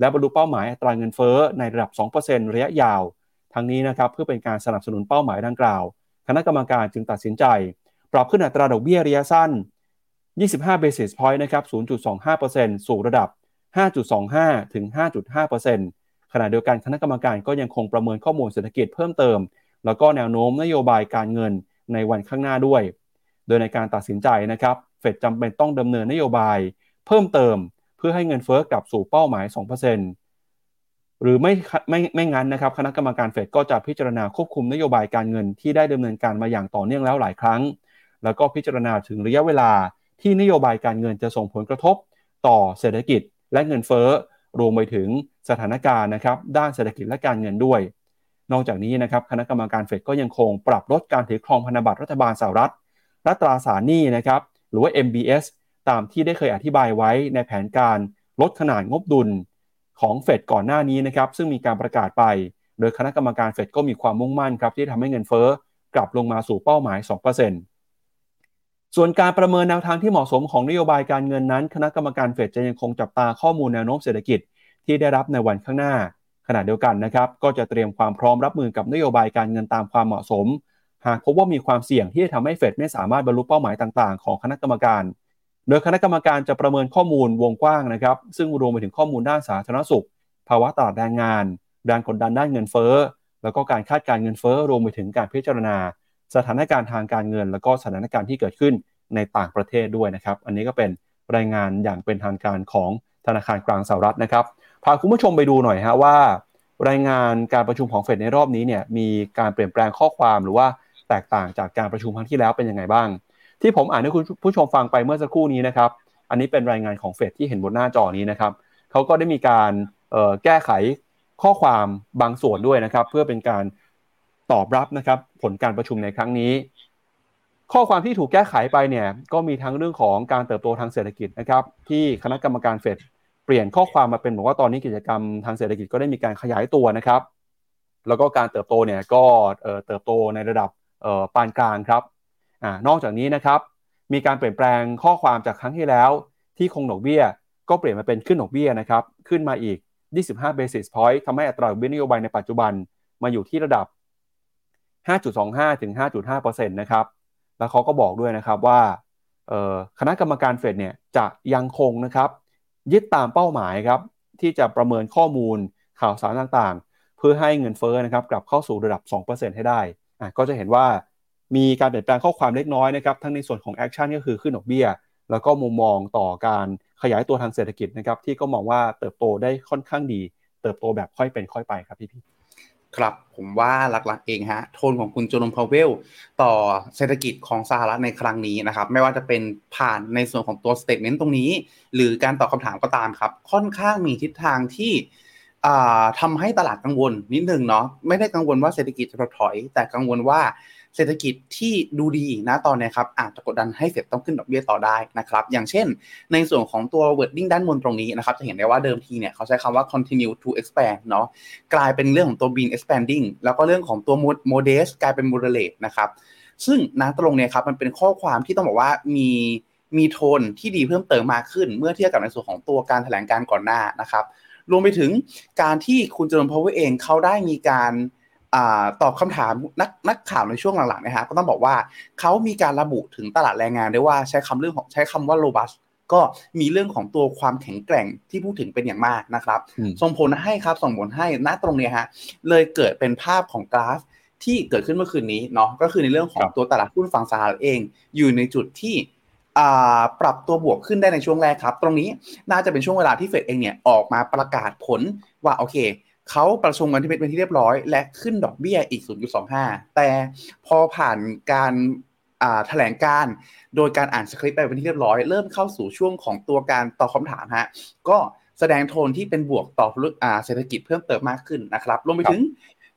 และบรรลุเป้าหมายอัตราเงินเฟ้อในระดับ สองเปอร์เซ็นต์ ระยะยาวทั้งนี้นะครับเพื่อเป็นการสนับสนุนเป้าหมายดังกล่าวคณะกรรมการจึงตัดสินใจปรับขึ้นอัตราดอกเบี้ยระยะสั้นยี่สิบห้า basis point นะครับ ศูนย์จุดสองห้าเปอร์เซ็นต์ สู่ระดับ ห้าจุดสองห้า ถึง ห้าจุดห้าเปอร์เซ็นต์ขณะเดียวกันคณะกรรมการก็ยังคงประเมินข้อมูลเศรษฐกิจเพิ่มเติมแล้วก็แนวโน้มนโยบายการเงินในวันข้างหน้าด้วยโดยในการตัดสินใจนะครับเฟดจำเป็นต้องดำเนินนโยบายเพิ่มเติมเพื่อให้เงินเฟ้อกลับสู่เป้าหมาย สองเปอร์เซ็นต์ หรือไม่ไม่ไม่งั้นนะครับคณะกรรมการเฟดก็จะพิจารณาควบคุมนโยบายการเงินที่ได้ดำเนินการมาอย่างต่อเนื่องแล้วหลายครั้งแล้วก็พิจารณาถึงระยะเวลาที่นโยบายการเงินจะส่งผลกระทบต่อเศรษฐกิจและเงินเฟ้อรวมไปถึงสถานการณ์นะครับด้านเศรษฐกิจและการเงินด้วยนอกจากนี้นะครับคณะกรรมการเฟดก็ยังคงปรับลดการถือครองพันธบัตรรัฐบาลสหรัฐและตราสารหนี้นะครับหรือว่า เอ็ม บี เอส ตามที่ได้เคยอธิบายไว้ในแผนการลดขนาดงบดุลของเฟดก่อนหน้านี้นะครับซึ่งมีการประกาศไปโดยคณะกรรมการเฟดก็มีความมุ่งมั่นครับที่ทำให้เงินเฟ้อกลับลงมาสู่เป้าหมาย สองเปอร์เซ็นต์ ส่วนการประเมินแนวทางที่เหมาะสมของนโยบายการเงินนั้นคณะกรรมการเฟดจะยังคงจับตาข้อมูลแนวโน้มเศรษฐกิจที่ได้รับในวันข้างหน้าขณะเดียวกันนะครับก็จะเตรียมความพร้อมรับมือกับนโยบายการเงินตามความเหมาะสมหากพบว่ามีความเสี่ยงที่จะทำให้เฟดไม่สามารถบรรลุเป้าหมายต่างๆของคณะกรรมการโดยคณะกรรมการจะประเมินข้อมูลวงกว้างนะครับซึ่งรวมไปถึงข้อมูลด้านสาธารณสุขภาวะตลาดแรงงานแรงกดดันด้านเงินเฟ้อแล้วก็การคาดการณ์เงินเฟ้อรวมไปถึงการพิจารณาสถานการณ์ทางการเงินแล้วก็สถานการณ์ที่เกิดขึ้นในต่างประเทศด้วยนะครับอันนี้ก็เป็นรายงานอย่างเป็นทางการของธนาคารกลางสหรัฐนะครับพาคุณผู้ชมไปดูหน่อยฮะว่ารายงานการประชุมของเฟดในรอบนี้เนี่ยมีการเปลี่ยนแปลงข้อความหรือว่าแตกต่างจากการประชุมครั้งที่แล้วเป็นยังไงบ้างที่ผมอ่านให้คุณผู้ชมฟังไปเมื่อสักครู่นี้นะครับ อันนี้เป็นรายงานของเฟดที่เห็นบนหน้าจอนี้นะครับเขาก็ได้มีการแก้ไขข้อความบางส่วนด้วยนะครับเพื่อเป็นการตอบรับนะครับผลการประชุมในครั้งนี้ข้อความที่ถูกแก้ไขไปเนี่ยก็มีทั้งเรื่องของการเติบโตทางเศรษฐกิจนะครับที่คณะกรรมการเฟดเปลี่ยนข้อความมาเป็นบอกว่าตอนนี้กิจกรรมทางเศรษฐกิจก็ได้มีการขยายตัวนะครับแล้วก็การเติบโตเนี่ยก็เติบโตในระดับปานกลางครับนอกจากนี้นะครับมีการเปลี่ยนแปลงข้อความจากครั้งที่แล้วที่คงดอกเบี้ยก็เปลี่ยนมาเป็นขึ้นดอกเบี้ยนะครับขึ้นมาอีกยี่สิบห้า basis point ทำให้อัตราดอกเบี้ยนโยบายในปัจจุบันมาอยู่ที่ระดับ ห้าจุดสองห้า ถึง ห้าจุดห้าเปอร์เซ็นต์ นะครับแล้วเขาก็บอกด้วยนะครับว่าคณะกรรมการเฟดเนี่ยจะยังคงนะครับยึดตามเป้าหมายครับที่จะประเมินข้อมูลข่าวสารต่างๆเพื่อให้เงินเฟ้อนะครับกลับเข้าสู่ระดับ สองเปอร์เซ็นต์ ให้ได้อ่ะก็จะเห็นว่ามีการเปลี่ยนแปลงข้อความเล็กน้อยนะครับทั้งในส่วนของแอคชั่นก็คือขึ้นดอกเบี้ยแล้วก็มุมมองต่อการขยายตัวทางเศรษฐกิจนะครับที่ก็มองว่าเติบโตได้ค่อนข้างดีเติบโตแบบค่อยเป็นค่อยไปครับพี่ๆครับผมว่าหลักๆเองฮะโทนของคุณโจโรม พาวเวลต่อเศรษฐกิจของสหรัฐในครั้งนี้นะครับไม่ว่าจะเป็นผ่านในส่วนของตัวสเตทเมนต์ตรงนี้หรือการตอบคำถามก็ตามครับค่อนข้างมีทิศทางที่อ่าทำให้ตลาดกังวลนิดนึงเนาะไม่ได้กังวลว่าเศรษฐกิจจะถดถอยแต่กังวลว่าเศรษฐกิจที่ดูดีนะตอนนี้ครับอาจจะกดดันให้เฟดต้องขึ้นดอกเบี้ยต่อได้นะครับอย่างเช่นในส่วนของตัว wording ด้านบนตรงนี้นะครับจะเห็นได้ว่าเดิมทีเนี่ยเขาใช้คำว่า continue to expand เนาะกลายเป็นเรื่องของตัว been expanding แล้วก็เรื่องของตัว modest กลายเป็น moderate นะครับซึ่งณตรงนี้ครับมันเป็นข้อความที่ต้องบอกว่ามีมีโทนที่ดีเพิ่มเติมมากขึ้นเมื่อเทียบกับในส่วนของตัวการแถลงการก่อนหน้านะครับรวมไปถึงการที่คุณเจริญพาวเวลเองเขาได้มีการตอบคำถามนักนักข่าวในช่วงหลังๆนะฮะก็ต้องบอกว่าเขามีการระบุถึงตลาดแรงงานได้ว่าใช้คำเรื่องของใช้คำว่า robust ก็มีเรื่องของตัวความแข็งแกร่งที่พูดถึงเป็นอย่างมากนะครับส่งผลให้ครับส่งผลให้ณตรงนี้ฮะเลยเกิดเป็นภาพของกราฟที่เกิดขึ้นเมื่อคืนนี้เนาะก็คือในเรื่องของตัวตลาดหุ้นฝั่งสหรัฐเองอยู่ในจุดที่ปรับตัวบวกขึ้นได้ในช่วงแรกครับตรงนี้น่าจะเป็นช่วงเวลาที่เฟดเองเนี่ยออกมาประกาศผลว่าโอเคเขาประชุมกันที่เป็นที่เรียบร้อยและขึ้นดอกเบี้ยอีก ศูนย์จุดสองห้า แต่พอผ่านการแถลงการโดยการอ่านสคริปต์ไปเป็นที่เรียบร้อยเริ่มเข้าสู่ช่วงของตัวการตอบคำถามฮะก็แสดงโทนที่เป็นบวกต่อเศรษฐกิจเพิ่มเติมมากขึ้นนะครับรวมไปถึง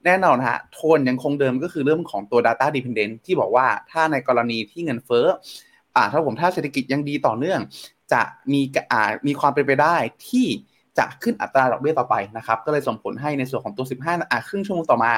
แน่นอนฮะโทนยังคงเดิมก็คือเรื่องของตัว data dependent ที่บอกว่าถ้าในกรณีที่เงินเฟ้ออ่าถ้าผมถ้าเศรษฐกิจยังดีต่อเนื่องจะมีอ่ามีความเป็นไปได้ที่จะขึ้นอัตราดอกเบี้ยต่อไปนะครับก็เลยส่งผลให้ในส่วนของตัวสิบห้าอ่าครึ่งชั่วโมงต่อมา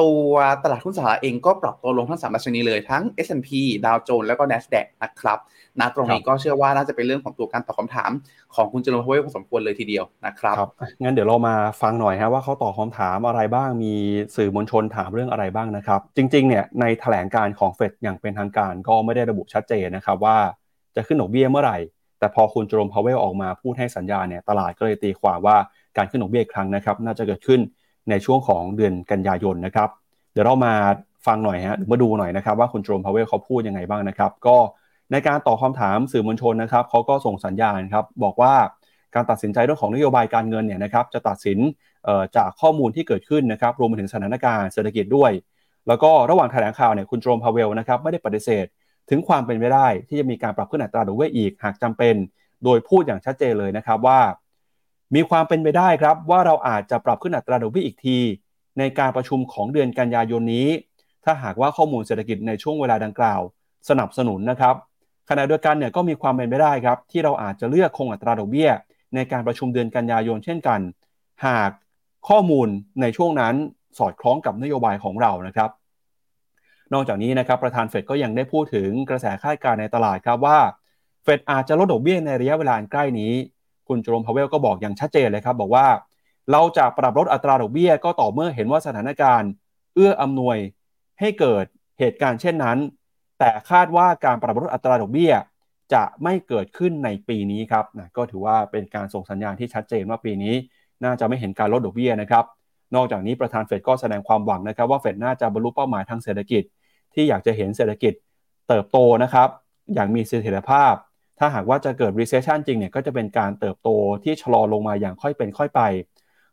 ตัวตลาดหุ้นสหรัฐเองก็ปรับตัวลงทั้งสามดัชนีเลยทั้ง เอส แอนด์ พี ดาวโจนส์แล้วก็ Nasdaq นะครับณตรงนี้ก็เชื่อว่าน่าจะเป็นเรื่องของตัวการตอบคำถามของคุณเจริญพาวเวลพอสมควรเลยทีเดียวนะครับครับงั้นเดี๋ยวเรามาฟังหน่อยฮะว่าเขาตอบคำถามอะไรบ้างมีสื่อมวลชนถามเรื่องอะไรบ้างนะครับจริงๆเนี่ยในแถลงการของ Fed อย่างเป็นทางการก็ไม่ได้ระบุชัดเจนนะครับว่าจะขึ้นดอกเบี้ยเมื่อไหร่แต่พอคุณเจริญพาวเวลออกมาพูดให้สัญญาเนี่ยตลาดก็เลยตีความว่าการขึ้นดอกเบี้ยอีกครั้งนะครับน่าจะเกิดขึ้นในช่วงของเดือนกันยายนนะครับเดี๋ยวเรามาฟังหน่อยฮะมาดูหน่อยนะครับว่าคุณโจมพาวเวลเขาพูดยังไงบ้างนะครับก็ในการตอบคำถามสื่อมวลชนนะครับเขาก็ส่งสัญญาณครับบอกว่าการตัดสินใจเรื่องของนโยบายการเงินเนี่ยนะครับจะตัดสินจากข้อมูลที่เกิดขึ้นนะครับรวมไปถึงสถานการณ์เศรษฐกิจด้วยแล้วก็ระหว่างแถลงข่าวเนี่ยคุณโจมพาวเวลนะครับไม่ได้ปฏิเสธถึงความเป็นไปได้ที่จะมีการปรับขึ้นอัตราดอกเบี้ยอีกหากจำเป็นโดยพูดอย่างชัดเจนเลยนะครับว่ามีความเป็นไปได้ครับว่าเราอาจจะปรับขึ้นอัตราดอกเบี้ยอีกทีในการประชุมของเดือนกันยายนนี้ถ้าหากว่าข้อมูลเศรษฐกิจในช่วงเวลาดังกล่าวสนับสนุนนะครับขณะเดียวกันเนี่ยก็มีความเป็นไปได้ครับที่เราอาจจะเลือกคงอัตราดอกเบี้ยในการประชุมเดือนกันยายนเช่นกันหากข้อมูลในช่วงนั้นสอดคล้องกับนโยบายของเรานะครับนอกจากนี้นะครับประธานเฟดก็ยังได้พูดถึงกระแสคาดการณ์ในตลาดครับว่าเฟดอาจจะลดดอกเบี้ยในระยะเวลาใกล้นี้คุณโจโรม พาวเวลก็บอกอย่างชัดเจนเลยครับบอกว่าเราจะปรับลดอัตราดอกเบี้ยก็ต่อเมื่อเห็นว่าสถานการณ์เอื้ออำนวยให้เกิดเหตุการณ์เช่นนั้นแต่คาดว่าการปรับลดอัตราดอกเบี้ยจะไม่เกิดขึ้นในปีนี้ครับนะก็ถือว่าเป็นการส่งสัญญาณที่ชัดเจนว่าปีนี้น่าจะไม่เห็นการลดดอกเบี้ยนะครับนอกจากนี้ประธานเฟดก็แสดงความหวังนะครับว่าเฟดน่าจะบรรลุเป้าหมายทางเศรษฐกิจที่อยากจะเห็นเศรษฐกิจเติบโตนะครับอย่างมีเสถียรภาพถ้าหากว่าจะเกิด recession จริงเนี่ยก็จะเป็นการเติบโตที่ชะลอลงมาอย่างค่อยเป็นค่อยไป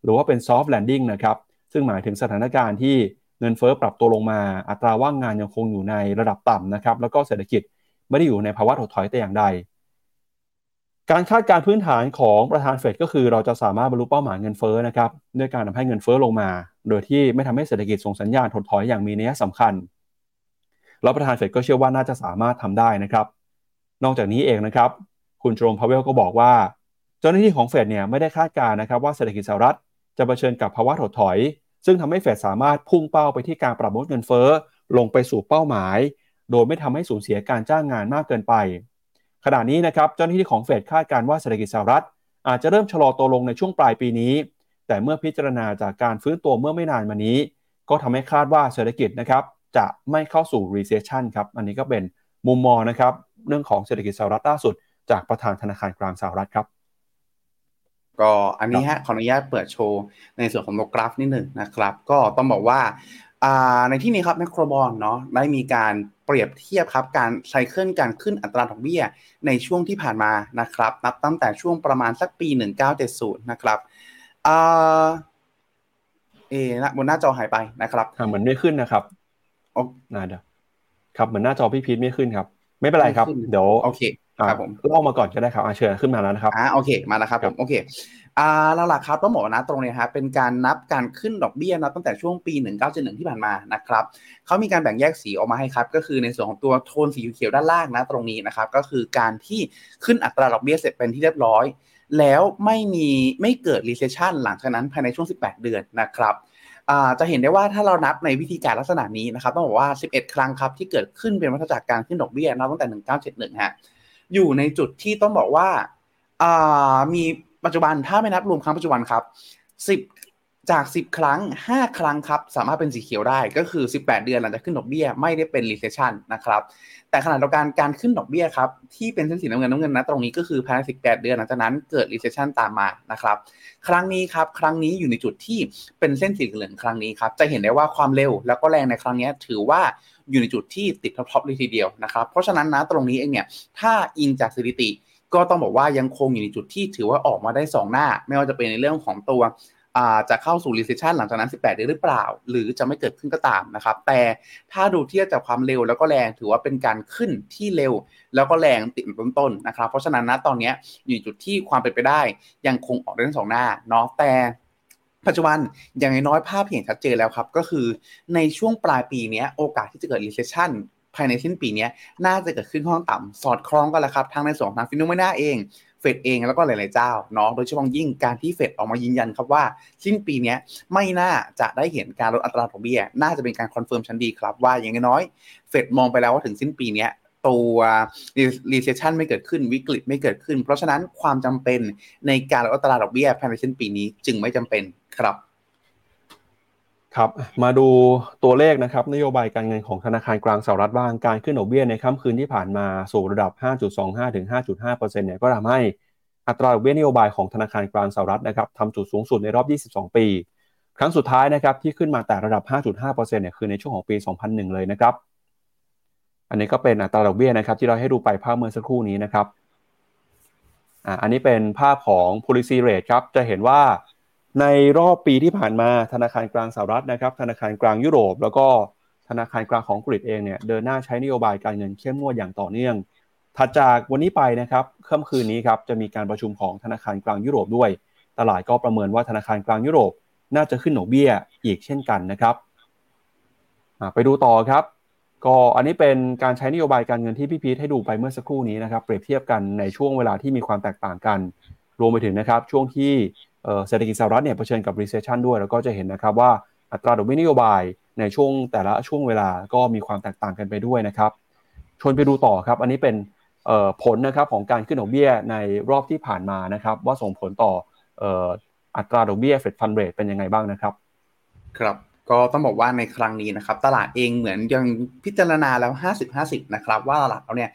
หรือว่าเป็น soft landing นะครับซึ่งหมายถึงสถานการณ์ที่เงินเฟ้อปรับตัวลงมาอัตราว่างงานยังคงอยู่ในระดับต่ำนะครับแล้วก็เศรษฐกิจไม่ได้อยู่ในภาวะถดถอยแต่อย่างใด การคาดการณ์พื้นฐานของประธานเฟดก็คือเราจะสามารถบรรลุเป้าหมายเงินเฟ้อนะครับด้วยการทำให้เงินเฟ้อลงมาโดยที่ไม่ทำให้เศรษฐกิจส่งสัญญาณถดถอยอย่างมีนัยสำคัญแล้วประธานเฟดก็เชื่อว่าน่าจะสามารถทำได้นะครับนอกจากนี้เองนะครับคุณโจมพาเวลก็บอกว่าเจ้าหน้าที่ของเฟดเนี่ยไม่ได้คาดการณ์นะครับว่าเศรษฐกิจสหรัฐจะเผชิญกับภาวะถดถอยซึ่งทำให้เฟดสามารถพุ่งเป้าไปที่การปรับลดเงินเฟ้อลงไปสู่เป้าหมายโดยไม่ทำให้สูญเสียการจ้างงานมากเกินไปขณะนี้นะครับเจ้าหน้าที่ของเฟดคาดการณ์ว่าเศรษฐกิจสหรัฐอาจจะเริ่มชะลอตัวลงในช่วงปลายปีนี้แต่เมื่อพิจารณาจากการฟื้นตัวเมื่อไม่นานมานี้ก็ทำให้คาดว่าเศรษฐกิจนะครับจะไม่เข้าสู่ recession ครับอันนี้ก็เป็นมุมมองนะครับเรื่องของเศรษฐกิจสหรัฐล่าสุดจากประธานธนาคารกลางสหรัฐครับก็อันนี้ฮะขออนุญาตเปิดโชว์ในส่วนของกราฟนิดหนึ่งนะครับก็ต้องบอกว่าในที่นี้ครับแมคโครบอนเนาะได้มีการเปรียบเทียบครับการไซเคิลการขึ้นอัตราดอกเบี้ยในช่วงที่ผ่านมานะครับนับตั้งแต่ช่วงประมาณสักปีหนึ่งพันเก้าร้อยเจ็ดสิบนะครับเอ่อเอ๊ะบนหน้าจอหายไปนะครับเหมือนไม่ขึ้นนะครับอ๋อน่าเดี๋ยวครับเหมือนหน้าจอพี่พีทไม่ขึ้นครับไม่เป็นไรครับเดี๋ยวโอเคครับผมเล่ามาก่อนก็ได้ครับอาเชิญขึ้นมาแล้วนะครับอ่าโอเคมาแล้วครับผมโอเคอ่าหลักๆครับต้องบอกนะตรงนี้ฮะเป็นการนับการขึ้นดอกเบี้ยนะตั้งแต่ช่วงปีหนึ่งพันเก้าร้อยเจ็ดสิบเอ็ดที่ผ่านมานะครับเขามีการแบ่งแยกสีออกมาให้ครับก็คือในส่วนของตัวโทนสีเขียวด้านล่างนะตรงนี้นะครับก็คือการที่ขึ้นอัตราดอกเบี้ยเสร็จเป็นที่เรียบร้อยแล้วไม่มีไม่เกิด recession หลังจากนั้นภายในช่วงสิบแปดเดือนนะครับจะเห็นได้ว่าถ้าเรานับในวิธีการลักษณะนี้นะครับต้องบอกว่าสิบเอ็ดครั้งครับที่เกิดขึ้นเป็นมาจากการขึ้นดอกเบี้ยนับตั้งแต่หนึ่งพันเก้าร้อยเจ็ดสิบเอ็ดฮะอยู่ในจุดที่ต้องบอกว่ามีปัจจุบันถ้าไม่นับรวมครั้งปัจจุบันครับสิบจากสิบครั้งห้าครั้งครับสามารถเป็นสีเขียวได้ก็คือสิบแปดเดือนหลังจากขึ้นดอกเบี้ยไม่ได้เป็น recession นะครับแต่ขณะเดียวกันการขึ้นดอกเบี้ยครับที่เป็นเส้นสีน้ำเงินน้ำเงินนะตรงนี้ก็คือภายในสิบแปดเดือนหลังจากนั้นเกิด recession ตามมานะครับครั้งนี้ครับครั้งนี้อยู่ในจุดที่เป็นเส้นสีเหลืองครั้งนี้ครับจะเห็นได้ว่าความเร็วแล้วก็แรงในครั้งนี้ถือว่าอยู่ในจุดที่ติดท็อปๆเลยทีเดียวนะครับเพราะฉะนั้นนะตรงนี้เองเนี่ยถ้าอิงจากสถิติก็ต้องบอกว่ายังคงอยู่ในจุดที่ถือว่าออกมาได้สองหน้าไม่ว่าจะเป็นในเรื่องของตัวอ่าจะเข้าสู่ recession หลังจากนั้นสิบแปดเดือนหรือเปล่าหรือจะไม่เกิดขึ้นก็ตามนะครับแต่ถ้าดูเทียบจากความเร็วแล้วก็แรงถือว่าเป็นการขึ้นที่เร็วแล้วก็แรงติดต้นๆนะครับเพราะฉะนั้นนะตอนนี้อยู่จุดที่ความเป็นไปได้ยังคงออกได้ทั้งสองหน้าเนาะแต่ปัจจุบันอย่างน้อยภาพเห็นชัดเจนแล้วครับก็คือในช่วงปลายปีนี้โอกาสที่จะเกิด recession ภายในสิ้นปีนี้น่าจะเกิดขึ้นค่อนข้างต่ำสอดคล้องกันแล้วครับทั้งในส่วนของทาง Phenomena เองเฟดเองแล้วก็หลายๆเจ้าเนาะโดยเฉพาะยิ่งการที่เฟดออกมายืนยันครับว่าสิ้นปีนี้ไม่น่าจะได้เห็นการลดอัตราดอกเบี้ยน่าจะเป็นการคอนเฟิร์มชั้นดีครับว่าอย่างน้อยเฟดมองไปแล้วว่าถึงสิ้นปีนี้ตัว recession ไม่เกิดขึ้นวิกฤตไม่เกิดขึ้นเพราะฉะนั้นความจำเป็นในการลดอัตราดอกเบี้ยภายในสิ้นปีนี้จึงไม่จำเป็นครับครับมาดูตัวเลขนะครับนโยบายการเงินของธนาคารกลางสหรัฐบ้างการขึ้นดอกเบี้ยในค่ำคืนที่ผ่านมาสู่ระดับ ห้าจุดสองห้า ถึง ห้าจุดห้า เปอร์เซ็นต์เนี่ยก็ทำให้อัตราดอกเบี้ยนโยบายของธนาคารกลางสหรัฐนะครับทำจุดสูงสุดในรอบยี่สิบสองปีครั้งสุดท้ายนะครับที่ขึ้นมาแต่ระดับ ห้าจุดห้า เปอร์เซ็นต์เนี่ยคือในช่วงของปีสองพันหนึ่งเลยนะครับอันนี้ก็เป็นอัตราดอกเบี้ยนะครับที่เราให้ดูไปภาพเมื่อสักครู่นี้นะครับอ่าอันนี้เป็นภาพของ policy rate ครับจะเห็นว่าในรอบปีที่ผ่านมาธนาคารกลางสหรัฐนะครับธนาคารกลางยุโรปแล้วก็ธนาคารกลางของอังกฤษเองเนี่ยเดินหน้าใช้นโยบายการเงินเข้มงวดอย่างต่อเนื่องถัดจากวันนี้ไปนะครับค่ำคืนนี้ครับจะมีการประชุมของธนาคารกลางยุโรปด้วยตลาดก็ประเมินว่าธนาคารกลางยุโรปน่าจะขึ้นดอกเบี้ยอีกเช่นกันนะครับไปดูต่อครับก็อันนี้เป็นการใช้นโยบายการเงินที่พี่พีทให้ดูไปเมื่อสักครู่นี้นะครับเปรียบเทียบกันในช่วงเวลาที่มีความแตกต่างกันรวมไปถึงนะครับช่วงที่เศรษฐกิจสหรัฐเนี่ยเผชิญกับ recession ด้วยแล้วก็จะเห็นนะครับว่าอัตราดอกเบี้ยนโยบายในช่วงแต่ละช่วงเวลาก็มีความแตกต่างกันไปด้วยนะครับชวนไปดูต่อครับอันนี้เป็นผลนะครับของการขึ้นดอกเบี้ยในรอบที่ผ่านมานะครับว่าส่งผลต่ออัตราดอกเบี้ย Fed Fund Rate เป็นยังไงบ้างนะครับครับก็ต้องบอกว่าในครั้งนี้นะครับตลาดเองเหมือนยังพิจารณาแล้ว ห้าสิบ ห้าสิบ นะครับว่าตลาดเราเนี่ย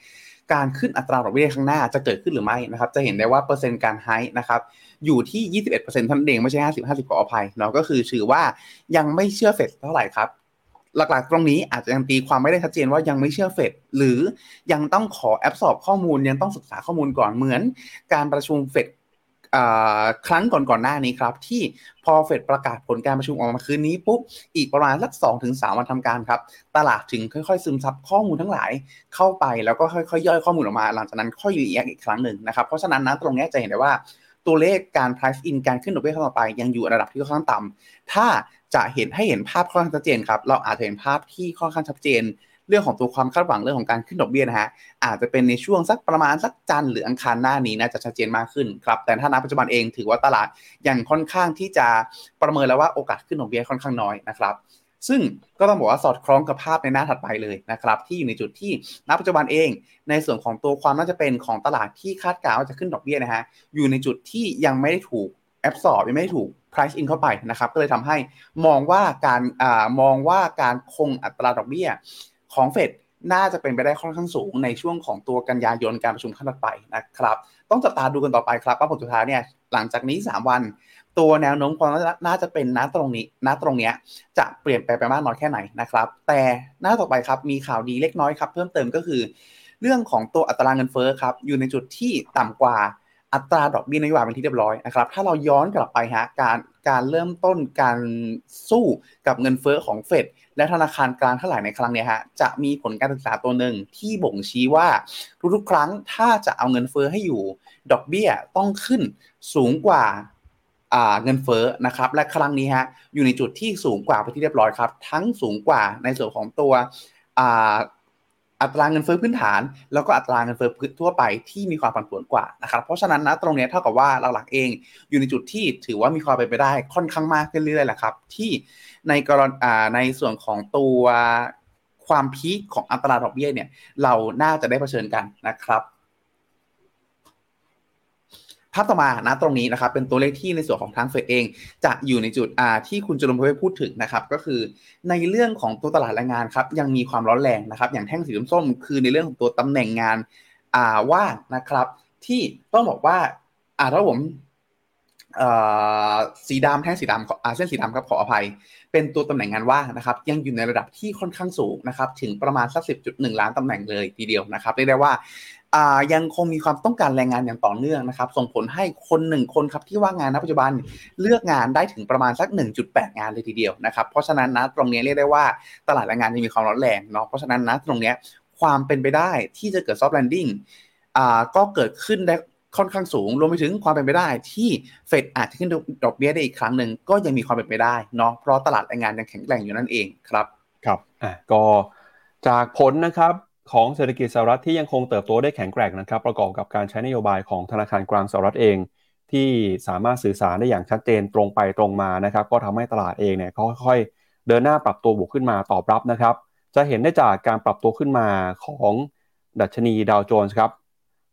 การขึ้นอัตราดอกเบี้ยข้างหน้าจะเกิดขึ้นหรือไม่นะครับจะเห็นได้ว่าเปอร์เซ็นต์การไฮนะครับอยู่ที่ ยี่สิบเอ็ดเปอร์เซ็นต์ เท่านั้นเองไม่ใช่ห้าสิบ ห้าสิบขออภัยเนาะก็คือถือว่ายังไม่เชื่อเฟดเท่าไหร่ครับหลักๆตรงนี้อาจจะยังตีความไม่ได้ชัดเจนว่ายังไม่เชื่อเฟดหรือยังต้องขอแอบสอบข้อมูลยังต้องศึกษาข้อมูลก่อนเหมือนการประชุมเฟด ครั้งก่อนก่อนหน้านี้ครับที่พอเฟดประกาศผลการประชุมออกมาคืนนี้ปุ๊บอีกประมาณสัก สองถึงสาม วันทำการครับตลาดถึงค่อยๆซึมซับข้อมูลทั้งหลายเข้าไปแล้วก็ค่อยๆย่อยข้อมูลออกมาหลังจากนั้นค่อยรีแอคอีกครั้งหนึ่งนะครับเพราะฉะนั้นนะตรงนี้จะเห็นได้ว่าตัวเลขการ price in การขึ้นดอกเบี้ยต่อไปยังอยู่ระดับที่ค่อนข้างต่ำถ้าจะเห็นให้เห็นภาพค่อนข้างชัดเจนครับเราอาจจะเห็นภาพที่ค่อนข้างชัดเจนเรื่องของตัวความคาดหวังเรื่องของการขึ้นดอกเบี้ยนะฮะอาจจะเป็นในช่วงสักประมาณสักจันทร์หรืออังคารหน้านี้น่าจะชัดเจนมากขึ้นครับแต่ถ้าณปัจจุบันเองถือว่าตลาดยังค่อนข้างที่จะประเมินแล้วว่าโอกาสขึ้นดอกเบี้ยค่อนข้างน้อยนะครับซึ่งก็ต้องบอกว่าสอดคล้องกับภาพในหน้าถัดไปเลยนะครับที่อยู่ในจุดที่ณปัจจุบันเองในส่วนของตัวความน่าจะเป็นของตลาดที่คาดการณ์ว่าจะขึ้นดอกเบี้ยนะฮะอยู่ในจุดที่ยังไม่ได้ถูกแอบสอบยังไม่ได้ถูก price in เข้าไปนะครับก็เลยทำให้มองว่าการอ่ามองว่าการคงอัตราดอกเบี้ยของเฟดน่าจะเป็นไปได้ค่อนข้างสูงในช่วงของตัวกันยายนการประชุมครั้งต่อไปนะครับต้องจับตาดูกันต่อไปครับว่าผลสุดท้ายเนี่ยหลังจากนี้สามวันตัวแนวโน้มความน่าจะเป็นณตรงนี้ณตรงเนี้ยจะเปลี่ยนแปลงไปมากน้อยแค่ไหนนะครับแต่หน้าต่อไปครับมีข่าวดีเล็กน้อยครับเพิ่มเติมก็คือเรื่องของตัวอัตราเงินเฟ้อครับอยู่ในจุดที่ต่ำกว่าอัตราดอกเบี้ยนโยบายเป็นที่เรียบร้อยนะครับถ้าเราย้อนกลับไปฮะการการเริ่มต้นการสู้กับเงินเฟ้อของเฟดและธนาคารกลางทั้งหลายในครั้งนี้ฮะจะมีผลการศึกษาตัวหนึ่งที่บ่งชี้ว่าทุกๆครั้งถ้าจะเอาเงินเฟ้อให้อยู่ดอกเบี้ยต้องขึ้นสูงกว่าเงินเฟ้อนะครับและครั้งนี้ฮะอยู่ในจุดที่สูงกว่าไปที่เรียบร้อยครับทั้งสูงกว่าในส่วนของตัวอัตราเงินเฟ้อพื้นฐานแล้วก็อัตราเงินเฟ้อทั่วไปที่มีความผันผวนกว่านะครับเพราะฉะนั้นนะตรงนี้เท่ากับว่าหลักๆเองอยู่ในจุดที่ถือว่ามีความเป็นไปได้ค่อนข้างมากขึ้นเรื่อยๆแหละครับที่ในกรณีในส่วนของตัวความพีคของอัตราดอกเบี้ยเนี่ยเราน่าจะได้เผชิญกันนะครับภาพต่อมานะตรงนี้นะครับเป็นตัวเลขที่ในส่วนของทางเฟดเองจะอยู่ในจุดอ่าที่คุณจตุรพลพูดถึงนะครับก็คือในเรื่องของตัวตลาดแรงงานครับยังมีความร้อนแรงนะครับอย่างแท่งสีส้มคือในเรื่องของตัวตำแหน่งงานอ่าว่างนะครับที่ต้องบอกว่าอ่าถ้าผมสีดำแท่งสีดำเส้นสีดำครับขออภัยเป็นตัวตำแหน่งงานว่างนะครับยังอยู่ในระดับที่ค่อนข้างสูงนะครับถึงประมาณสัก สิบจุดหนึ่ง ล้านตำแหน่งเลยทีเดียวนะครับเรียกได้ว่ายังคงมีความต้องการแรงงานอย่างต่อเนื่องนะครับส่งผลให้คนหนึ่งคนครับที่ว่างงานณปัจจุบันเลือกงานได้ถึงประมาณสัก หนึ่งจุดแปด งานเลยทีเดียวนะครับเพราะฉะนั้นนะตรงนี้เรียกได้ว่าตลาดแรงงานจะมีความร้อนแรงเนาะเพราะฉะนั้นนะตรงนี้ความเป็นไปได้ที่จะเกิด soft landing ก็เกิดขึ้นได้ค่อนข้างสูงรวมไปถึงความเป็นไปได้ที่เฟดอาจจะขึ้นดอกเบี้ยได้อีกครั้งหนึ่งก็ยังมีความเป็นไปได้เนาะเพราะตลาดแรงงานยังแข็งแกร่งอยู่นั่นเองครับครับอ่ะก็จากผลนะครับของเศรษฐกิจสหรัฐที่ยังคงเติบโตได้แข็งแกร่งนะครับประกอบกับการใช้นโยบายของธนาคารกลางสหรัฐเองที่สามารถสื่อสารได้อย่างชัดเจนตรงไปตรงมานะครับก็ทำให้ตลาดเองเนี่ยค่อยๆเดินหน้าปรับตัวบวกขึ้นมาตอบรับนะครับจะเห็นได้จากการปรับตัวขึ้นมาของดัชนีดาวโจนส์ครับ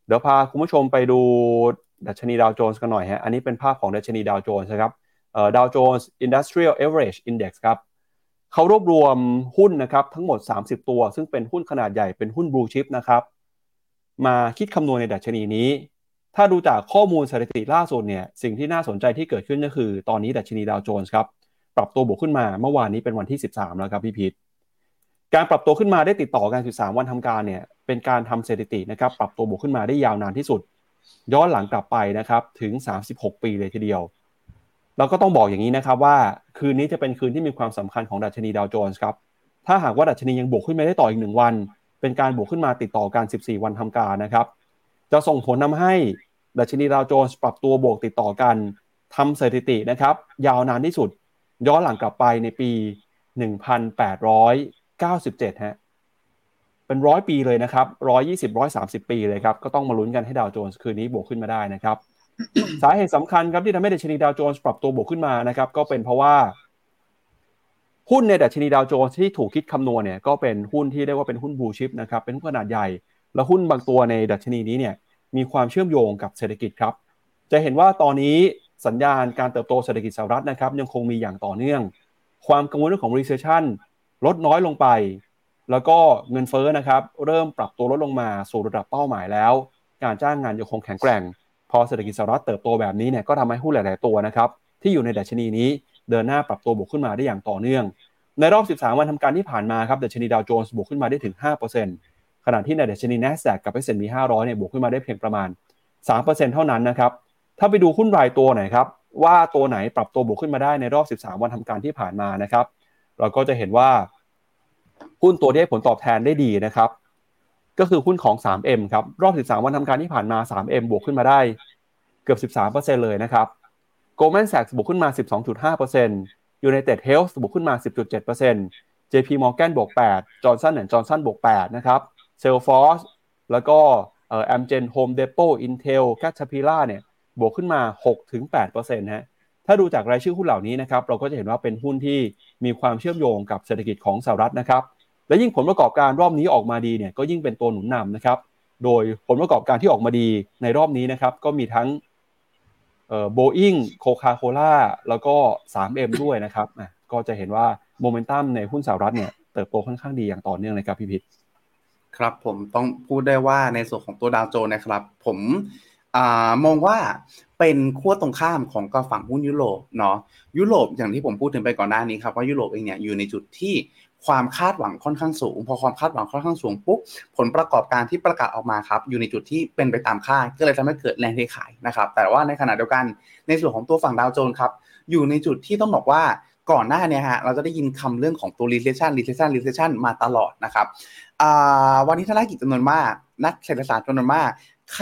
เดี๋ยวพาคุณผู้ชมไปดูดัชนีดาวโจนส์กันหน่อยฮะอันนี้เป็นภาพของดัชนีดาวโจนส์นะครับเอ่อดาวโจนส์ Industrial Average Index ครับเขารวบรวมหุ้นนะครับทั้งหมดสามสิบตัวซึ่งเป็นหุ้นขนาดใหญ่เป็นหุ้น Blue Chip นะครับมาคิดคำนวณในดัชนีนี้ถ้าดูจากข้อมูลสถิติล่าสุดเนี่ยสิ่งที่น่าสนใจที่เกิดขึ้นก็คือตอนนี้ดัชนีดาวโจนส์ครับปรับตัวบวกขึ้นมาเมื่อวานนี้เป็นวันที่สิบสามแล้วครับพี่พีทการปรับตัวขึ้นมาได้ติดต่อกันสิบสามวันทำการเนี่ยเป็นการทำสถิตินะครับปรับตัวบวกขึ้นมาได้ยาวนานที่สุดย้อนหลังกลับไปนะครับถึงสามสิบหกปีเลยทีเดียวเราก็ต้องบอกอย่างนี้นะครับว่าคืนนี้จะเป็นคืนที่มีความสำคัญของดัชนีดาวโจนส์ครับถ้าหากว่าดัชนียังบวกขึ้นมาได้ต่ออีกหนึ่งวันเป็นการบวกขึ้นมาติดต่อกันสิบสี่วันทำการนะครับจะส่งผลนำให้ดัชนีดาวโจนส์ปรับตัวบวกติดต่อกันทำสถิตินะครับยาวนานที่สุดย้อนหลังกลับไปในปีหนึ่งพันแปดร้อยเก้าสิบเจ็ดฮะเป็นร้อยปีเลยนะครับหนึ่งร้อยยี่สิบ หนึ่งร้อยสามสิบปีเลยครับก็ต้องมาลุ้นกันให้ดาวโจนส์คืนนี้บวกขึ้นมาได้นะครับ สาเหตุสำคัญครับที่ทำให้ดัชนีดาวโจนส์ปรับตัวบวกขึ้นมานะครับก็เป็นเพราะว่าหุ้นในดัชนีดาวโจนส์ที่ถูกคิดคำนวณเนี่ยก็เป็นหุ้นที่เรียกว่าเป็นหุ้นบลูชิปนะครับเป็นหุ้นขนาดใหญ่และหุ้นบางตัวในดัชนีนี้เนี่ยมีความเชื่อมโยงกับเศรษฐกิจครับจะเห็นว่าตอนนี้สัญญาณการเติบโตเศรษฐกิจสหรัฐนะครับยังคงมีอย่างต่อเนื่องความกังวลเรื่องของ recessionลดน้อยลงไปแล้วก็เงินเฟ้อนะครับเริ่มปรับตัวลดลงมาสู่ระดับเป้าหมายแล้วการจ้างงานยังคงแข็งแกร่งพอเศรษฐกิจสหรัฐเติบโตแบบนี้เนี่ยก็ทำให้หุ้นหลายๆตัวนะครับที่อยู่ในดัชนีนี้เดินหน้าปรับตัวบวกขึ้นมาได้อย่างต่อเนื่องในรอบสิบสามวันทำการที่ผ่านมาครับดัชนีดาวโจนส์บวกขึ้นมาได้ถึง ห้าเปอร์เซ็นต์ ขณะที่ในดัชนี Nasdaq กับ เอส แอนด์ พี ห้าร้อยเนี่ยบวกขึ้นมาได้เพียงประมาณ สามเปอร์เซ็นต์ เท่านั้นนะครับ ถ้าไปดูหุ้นรายตัวหน่อยครับว่าตัวไหนปรับตัวบวกขึ้นมาได้ในรอบสิบสามวันทำการที่ผ่านมานะครับเราก็จะเห็นว่าหุ้นตัวที่ให้ผลตอบแทนได้ดีนะครับก็คือหุ้นของ ทรี เอ็ม ครับรอบสิบสามวันทำการที่ผ่านมา ทรี เอ็ม บวกขึ้นมาได้เกือบ สิบสามเปอร์เซ็นต์ เลยนะครับ Goldman Sachs บวกขึ้นมา สิบสองจุดห้าเปอร์เซ็นต์ United Health บวกขึ้นมา สิบจุดเจ็ดเปอร์เซ็นต์ เจ พี Morgan บวกแปด Johnson แอนด์ Johnson บวกแปดนะครับ Salesforce แล้วก็เอ่อ Amgen Home Depot Intel Caterpillar เนี่ยบวกขึ้นมา หกถึงแปดเปอร์เซ็นต์ ฮะถ้าดูจากรายชื่อหุ้นเหล่านี้นะครับเราก็จะเห็นว่าเป็นหุ้นที่มีความเชื่อมโยงกับเศรษฐกิจของสหรัฐนะครับและยิ่งผลประกอบการรอบนี้ออกมาดีเนี่ยก็ยิ่งเป็นตัวหนุนนำนะครับโดยผลประกอบการที่ออกมาดีในรอบนี้นะครับก็มีทั้งเอ่อ Boeing Coca-Cola แล้วก็ ทรี เอ็ม ด้วยนะครับอ่ะก็จะเห็นว่าโมเมนตัมในหุ้นสหรัฐเนี่ยเติบโตค่อนข้างดีอย่างต่อเนื่องเลยครับพี่พิชครับผมต้องพูดได้ว่าในส่วนของตัวดาวโจนส์นะครับผมอ่ามองว่าเป็นขั้วตรงข้ามของกับฝั่งหุ้นยุโรปเนาะยุโรปอย่างที่ผมพูดถึงไปก่อนหน้านี้ครับว่ายุโรปเองเนี่ยอยู่ในจุดที่ความคาดหวังค่อนข้างสูงพอความคาดหวังค่อนข้างสูงปุ๊บผลประกอบการที่ประกาศออกมาครับอยู่ในจุดที่เป็นไปตามคาดก็เลยทำให้เกิดแรงเทขายนะครับแต่ว่าในขณะเดียวกันในส่วนของตัวฝั่งดาวโจนส์ครับอยู่ในจุดที่ต้องบอกว่าก่อนหน้าเนี่ยฮะเราจะได้ยินคำเรื่องของตัว recession recession recession มาตลอดนะครับอ่าวันนี้ธนาคารจำนวนมากนักเศรษฐศาสตร์จำนวนมาก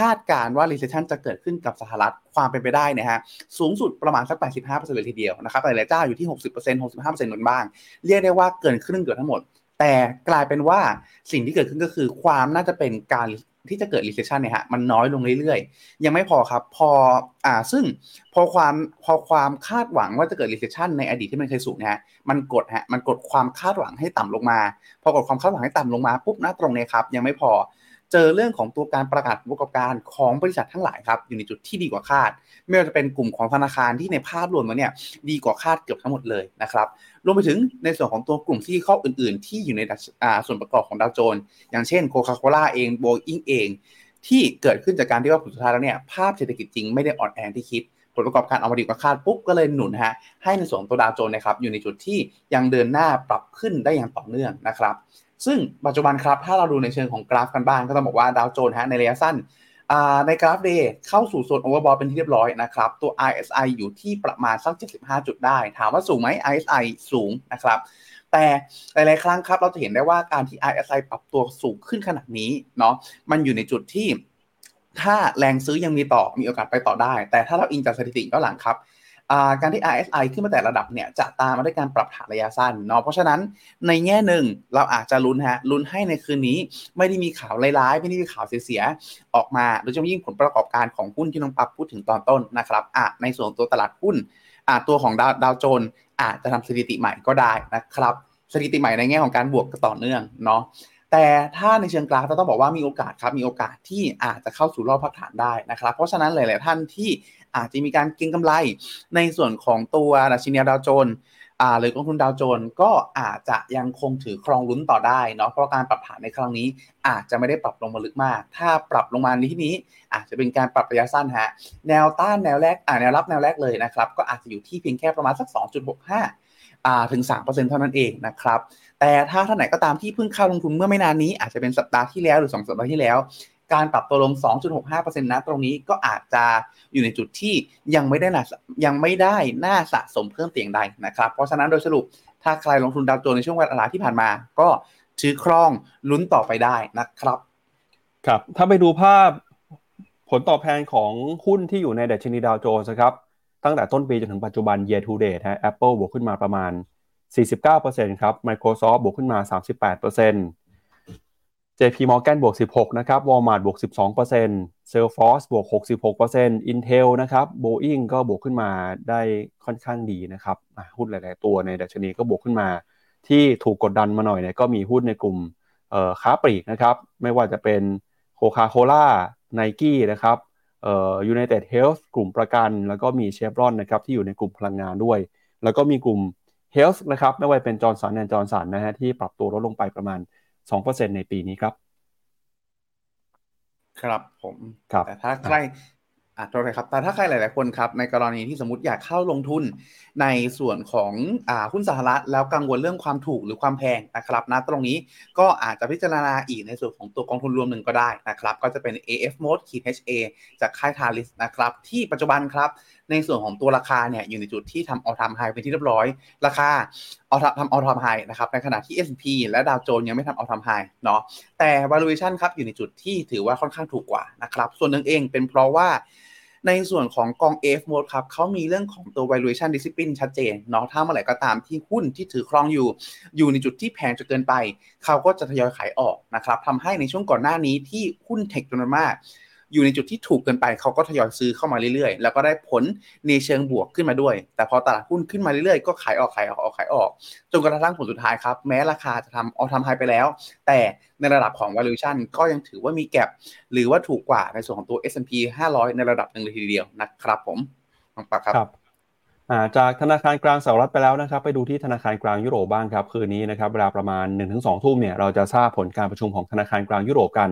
คาดการณ์ว่า recession จะเกิดขึ้นกับสหรัฐความเป็นไปได้นะฮะสูงสุดประมาณสัก แปดสิบห้าเปอร์เซ็นต์ เลยทีเดียวนะครับแต่หลายเจ้าอยู่ที่ หกสิบเปอร์เซ็นต์ หกสิบห้าเปอร์เซ็นต์ เหมือนบ้างเรียกได้ว่าเกินครึ่งเกือบทั้งหมดแต่กลายเป็นว่าสิ่งที่เกิดขึ้นก็คือความน่าจะเป็นการที่จะเกิด recession เนี่ยฮะมันน้อยลงเรื่อยๆยังไม่พอครับพออ่าซึ่งพอความพอความคาดหวังว่าจะเกิด recession ในอดีตที่มันเคยสูงนะฮะมันกดฮะมันกดความคาดหวังให้ต่ำลงมาพอกดความคาดหวังให้ต่ำลงมาปุ๊บนะตรงนี้ครับยังไม่พอเจอเรื่องของตัวการประกาศผลประกอบการของบริษัททั้งหลายครับอยู่ในจุดที่ดีกว่าคาดไม่ว่าจะเป็นกลุ่มของธนาคารที่ในภาพรวมแล้วเนี่ยดีกว่าคาดเกือบทั้งหมดเลยนะครับรวมไปถึงในส่วนของตัวกลุ่มที่เข้าอื่นๆที่อยู่ในส่วนประกอบของดาวโจนส์อย่างเช่นโคคาโคล่าเองโบอิ้งเองที่เกิดขึ้นจากการที่ว่าผลสุดท้ายแล้วเนี่ยภาพเศรษฐกิจจริงไม่ได้อ่อนแอที่คิดผลประกอบการออกมาดีกว่าคาดปุ๊บก็เลยหนุนฮะให้ในส่วนตัวดาวโจนส์นะครับอยู่ในจุดที่ยังเดินหน้าปรับขึ้นได้อย่างต่อเนื่องนะครับซึ่งปัจจุบันครับถ้าเราดูในเชิงของกราฟกันบ้างก็ต้องบอกว่าดาวโจนส์ฮะในระยะสั้นในกราฟ Day เข้าสู่โซน Overbought เป็นที่เรียบร้อยนะครับตัว อาร์ เอส ไอ อยู่ที่ประมาณสักเจ็ดสิบห้าจุดได้ถามว่าสูงไหม อาร์ เอส ไอ สูงนะครับแต่หลายๆครั้งครับเราจะเห็นได้ว่าการที่ อาร์ เอส ไอ ปรับตัวสูงขึ้นขนาดนี้เนาะมันอยู่ในจุดที่ถ้าแรงซื้อยังมีต่อมีโอกาสไปต่อได้แต่ถ้าเราอิงจากสถิติก็หลังครับการที่ อาร์ เอส ไอ ขึ้นมาแต่ระดับเนี่ยจะตามมาด้วยการปรับฐานระยะสั้นเนาะเพราะฉะนั้นในแง่หนึ่งเราอาจจะลุ้นฮะลุ้นให้ในคืนนี้ไม่ได้มีข่าวร้ายๆไม่ได้มีข่าวเสียๆออกมาโดยเฉพาะยิ่งผลประกอบการของหุ้นที่น้องปั๊บพูดถึงตอนต้นนะครับอ่ะในส่วนตัวตลาดหุ้นอ่ะตัวของดาวดาวโจนส์อาจจะทำสถิติใหม่ก็ได้นะครับสถิติใหม่ในแง่ของการบวกต่อเนื่องเนาะแต่ถ้าในเชิงกราฟเราต้องบอกว่ามีโอกาสครับมีโอกาสที่อาจจะเข้าสู่รอบพักฐานได้นะครับเพราะฉะนั้นหลายๆท่านที่อาจจะมีการเก็งกำไรในส่วนของตัวดัชนีดาวโจนส์หรือกองทุนดาวโจนส์ก็อาจจะยังคงถือครองลุ้นต่อได้เนาะเพราะการปรับฐานในครั้งนี้อาจจะไม่ได้ปรับลงมาลึกมากถ้าปรับลงมาในที่นี้อาจจะเป็นการปรับระยะสั้นฮะแนวต้านแนวแรกแนวรับแนวแรกเลยนะครับก็อาจจะอยู่ที่เพียงแค่ประมาณสัก สองจุดหกห้าอ่าถึง สามเปอร์เซ็นต์ เท่านั้นเองนะครับแต่ถ้าท่านไหนก็ตามที่เพิ่งเข้าลงทุนเมื่อไม่นานนี้อาจจะเป็นสัปดาห์ที่แล้วหรือสองสัปดาห์ที่แล้วการปรับตัวลง สองจุดหกห้าเปอร์เซ็นต์ นะตรงนี้ก็อาจจะอยู่ในจุดที่ยังไม่ได้น่ายังไม่ได้น่าสะสมเพิ่มเตียงใดนะครับเพราะฉะนั้นโดยสรุปถ้าใครลงทุนดาวโจนส์ในช่วงเวลาที่ผ่านมาก็ถือครองลุ้นต่อไปได้นะครับครับถ้าไปดูภาพผลตอบแทนของหุ้นที่อยู่ในดัชนีดาวโจนส์ครับตั้งแต่ต้นปีจนถึงปัจจุบัน year to date ฮะ Apple บวกขึ้นมาประมาณ สี่สิบเก้าเปอร์เซ็นต์ ครับ Microsoft บวกขึ้นมา สามสิบแปดเปอร์เซ็นต์ เจ พี Morgan บวก สิบหก นะครับ Walmart บวก สิบสองเปอร์เซ็นต์ Salesforce บวก หกสิบหกเปอร์เซ็นต์ Intel นะครับ Boeing ก็บวกขึ้นมาได้ค่อนข้างดีนะครับหุ้นหลายๆตัวในดัชนีก็บวกขึ้นมาที่ถูกกดดันมาหน่อยเนี่ยก็มีหุ้นในกลุ่มเอ่อค้าปลีกนะครับไม่ว่าจะเป็น Coca-Cola Nike นะครับเอ่อ United Health กลุ่มประกันแล้วก็มี Chevron นะครับที่อยู่ในกลุ่มพลังงานด้วยแล้วก็มีกลุ่ม Health นะครับไม่ว่าเป็น Johnson แอนด์ Johnson นะฮะที่ปรับตัวลดลงไปประมาณ สองเปอร์เซ็นต์ ในปีนี้ครับครับผมครับแต่ถ้าใคร อ่ะโทษนะครับแต่ถ้าใครหลายๆคนครับในกรณีที่สมมุติอยากเข้าลงทุนในส่วนของอ่าหุ้นสหรัฐแล้วกังวลเรื่องความถูกหรือความแพงนะครับนะตรงนี้ก็อาจจะพิจารณาอีกในส่วนของตัวกองทุนรวมหนึ่งก็ได้นะครับก็จะเป็น เอ เอฟ Mode เอช เอ จากค่าย Thales นะครับที่ปัจจุบันครับในส่วนของตัวราคาเนี่ยอยู่ในจุดที่ทำ All Time High เป็นที่เรียบร้อยราคาเอาทำ All Time High นะครับในขณะที่ เอส แอนด์ พี และดาวโจนส์ยังไม่ทำ All Time High เนาะแต่ valuation ครับอยู่ในจุดที่ถือว่าค่อนข้างถูกกว่านะครับส่วนนึงเองเป็นเพราะว่าในส่วนของกอง เอ เอฟ Mode ครับเขามีเรื่องของตัว valuation discipline ชัดเจนเนาะถ้าเมื่อไหร่ก็ตามที่หุ้นที่ถือครองอยู่อยู่ในจุดที่แพงจนเกินไปเขาก็จะทยอยขายออกนะครับทำให้ในช่วงก่อนหน้านี้ที่หุ้นเทคจำนวนมากอยู่ในจุดที่ถูกเกินไปเขาก็ทยอยซื้อเข้ามาเรื่อยๆแล้วก็ได้ผลในเชิงบวกขึ้นมาด้วยแต่พอตลาดหุ้นขึ้นมาเรื่อยๆก็ขายออกขายออกขายออกจนกระทั่งผลสุดท้ายครับแม้ราคาจะทำเอาทำไฮไปแล้วแต่ในระดับของ valuation ก็ยังถือว่ามีแก็ปหรือว่าถูกกว่าในส่วนของตัว เอส แอนด์ พี ห้าร้อยในระดับหนึ่งเลยทีเดียวนะครับผมน้องปะครับจากธนาคารกลางสหรัฐไปแล้วนะครับไปดูที่ธนาคารกลางยุโรปบ้างครับคืนนี้นะครับเวลาประมาณ หนึ่งถึงสอง ทุ่มเนี่ยเราจะทราบผลการประชุมของธนาคารกลางยุโรปกัน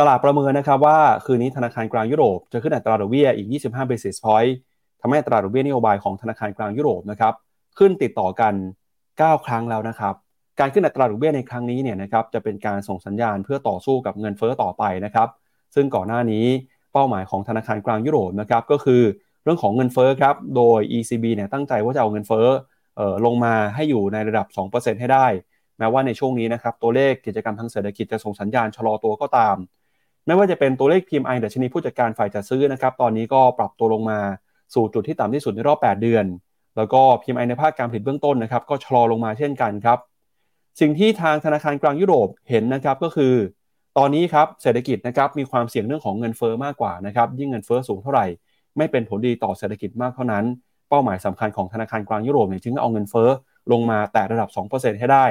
ตลาดประเมินนะครับว่าคืนนี้ธนาคารกลางยุโรปจะขึ้นอัตราดอกเบี้ยอีกยี่สิบห้า basis point ทำให้อัตราดอกเบี้ยนโยบายของธนาคารกลางยุโรปนะครับขึ้นติดต่อกันเก้าครั้งแล้วนะครับการขึ้นอัตราดอกเบี้ยในครั้งนี้เนี่ยนะครับจะเป็นการส่งสัญญาณเพื่อต่อสู้กับเงินเฟ้อต่อไปนะครับซึ่งก่อนหน้านี้เป้าหมายของธนาคารกลางยุโรปนะครับก็คือเรื่องของเงินเฟ้อครับโดย อี ซี บี เนี่ยตั้งใจว่าจะเอาเงินเฟ้อเอ่อลงมาให้อยู่ในระดับ สองเปอร์เซ็นต์ ให้ได้แม้ว่าในช่วงนี้นะครับตัวเลขกิจกรรมทางเศรษฐกิจจะส่งสัญญาณชะลอตัวก็ตามไม่ว่าจะเป็นตัวเลข พี เอ็ม ไอ ดัชนีผู้จัดการฝ่ายจัดซื้อนะครับตอนนี้ก็ปรับตัวลงมาสู่จุดที่ต่ำที่สุดในรอบแปดเดือนแล้วก็ พี เอ็ม ไอ ในภาคการผลิตเบื้องต้นนะครับก็ชะลอลงมาเช่นกันครับสิ่งที่ทางธนาคารกลางยุโรปเห็นนะครับก็คือตอนนี้ครับเศรษฐกิจนะครับมีความเสี่ยงเรื่องของเงินเฟ้อมากกว่านะครับยิ่งเงินเฟ้อสูงเท่าไหร่ไม่เป็นผลดีต่อเศรษฐกิจมากเท่านั้นเป้าหมายสำคัญของธนาคารกลางยุโรปเนี่ยจึงเอาเงินเฟ้อลงมาแต่ระดับ สองเปอร์เซ็นต์ ให้ได้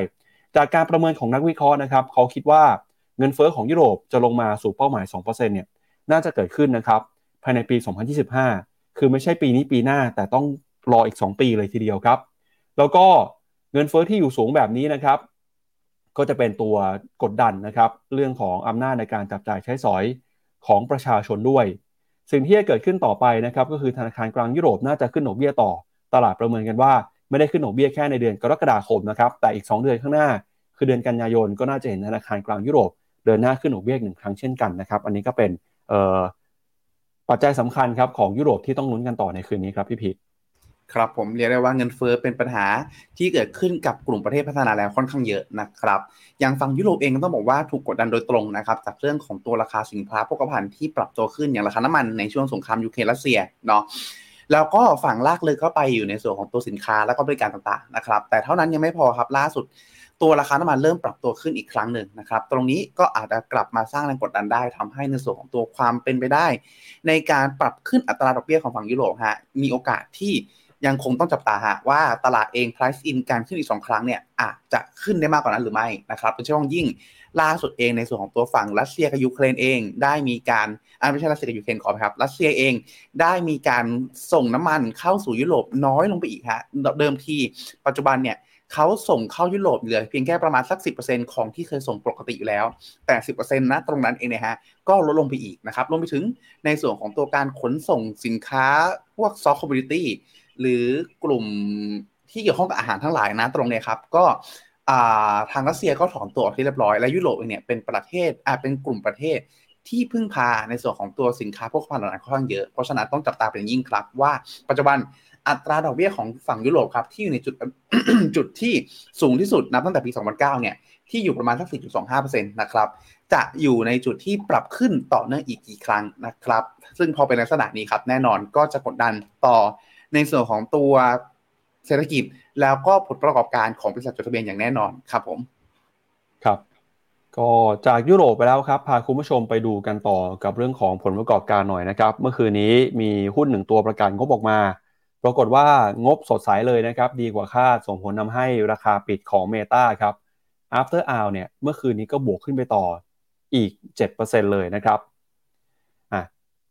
จากการประเมินของนักวิเคราะห์นะครับเขาคิดว่าเงินเฟ้อของยุโรปจะลงมาสู่เป้าหมาย สองเปอร์เซ็นต์ เนี่ยน่าจะเกิดขึ้นนะครับภายในปี สองพันยี่สิบห้า คือไม่ใช่ปีนี้ปีหน้าแต่ต้องรออีกสองปีเลยทีเดียวครับแล้วก็เงินเฟ้อที่อยู่สูงแบบนี้นะครับก็จะเป็นตัวกดดันนะครับเรื่องของอำนาจในการจับจ่ายใช้สอยของประชาชนด้วยสิ่งที่จะเกิดขึ้นต่อไปนะครับก็คือธนาคารกลางยุโรปน่าจะขึ้นดอกเบี้ยต่อตลาดประเมินกันว่าไม่ได้ขึ้นดอกเบี้ยแค่ในเดือนกรกฎาคมนะครับแต่อีกสองเดือนข้างหน้าคือเดือนกันยายนก็น่าจะเห็นธนาคารกลางยุโรปเดินหน้าขึ้นดอกเบี้ยอีกหนึ่งครั้งเช่นกันนะครับอันนี้ก็เป็นปัจจัยสำคัญครับของยุโรปที่ต้องลุ้นกันต่อในคืนนี้ครับพี่พีทครับผมเรียกได้ว่าเงินเฟ้อเป็นปัญหาที่เกิดขึ้นกับกลุ่มประเทศพัฒนาแล้วค่อนข้างเยอะนะครับอย่างฝั่งยุโรปเองต้องบอกว่าถูกกดดันโดยตรงนะครับจากเรื่องของตัวราคาสินค้าโภคภัณฑ์ที่ปรับตัวขึ้นอย่างราคาน้ำมันในช่วงสงครามยูเครนรัสเซียเนาะแล้วก็ฝั่งลากเลยเข้าไปอยู่ในส่วนของตัวสินค้าและก็บริการต่างๆนะครับแต่เท่านั้นยังไม่พอครับล่าสุดตัวราคาน้ำมันเริ่มปรับตัวขึ้นอีกครั้งหนึ่งนะครับตรงนี้ก็อาจจะกลับมาสร้างแรงกดดันได้ทำให้ในส่วนของตัวความเป็นไปได้ในการปรับขึ้นอัตราดอกเบี้ยของฝั่งยุโรปฮะมีโอกาสที่ยังคงต้องจับตาฮะว่าตลาดเอง price in การขึ้นอีกสองครั้งเนี่ยอาจจะขึ้นได้มากกว่านั้นหรือไม่นะครับโดยเฉพาะยิ่งล่าสุดเองในส่วนของตัวฝั่งรัสเซียกับยูเครนเองได้มีการอ่าไม่ใช่รัสเซียกับยูเครนขอครับรัสเซียเองได้มีการส่งน้ำมันเข้าสู่ยุโรปน้อยลงไปอีกฮะเดิมทีปัจจุบันเนี่ยเขาส่งเข้ายุโรปเหลือเพียงแค่ประมาณสัก สิบเปอร์เซ็นต์ ของที่เคยส่งปกติอยู่แล้วแต่ สิบเปอร์เซ็นต์ นะตรงนั้นเองนะฮะก็ลดลงไปอีกนะครับรวมไปถึงในส่วนของตัวการขนส่งสินค้าพวก soft commodity หรือกลุ่มที่เกี่ยวข้องกับอาหารทั้งหลายนะตรงนี้ครับก็ทางรัสเซียก็ถอนตัวออกที่เรียบร้อยและยุโรปเนี่ยเป็นประเทศอ่าเป็นกลุ่มประเทศที่พึ่งพาในส่วนของตัวสินค้าพวกพันธุ์เหล่านั้นค่อนข้างเยอะเพราะฉะนั้นต้องจับตาเป็นยิ่งครับว่าปัจจุบันอัตราดอกเบี้ยของฝั่งยุโรปครับที่อยู่ในจุด จุดที่สูงที่สุดนับตั้งแต่ปีสองพันเก้าเนี่ยที่อยู่ประมาณสัก สี่จุดสองห้าเปอร์เซ็นต์ นะครับจะอยู่ในจุดที่ปรับขึ้นต่อเนื่องอีกกี่ครั้งนะครับซึ่งพอเป็นลักษณะนี้ครับแน่นอนก็จะกดดันต่อในส่วนของตัวเศรษฐกิจแล้วก็ผลประกอบการของบริษัทจดทะเบียนอย่างแน่นอนครับผมครับก็จากยุโรปไปแล้วครับพาคุณผู้ชมไปดูกันต่อกับเรื่องของผลประกอบการหน่อยนะครับเมื่อคืนนี้มีหุ้นหนึ่งตัวประกันงบออกมาปรากฏว่างบสดใสเลยนะครับดีกว่าคาดส่งผลนำให้ราคาปิดของ Meta ครับ After Hour เนี่ยเมื่อคืนนี้ก็บวกขึ้นไปต่ออีก เจ็ดเปอร์เซ็นต์ เลยนะครับอ่ะ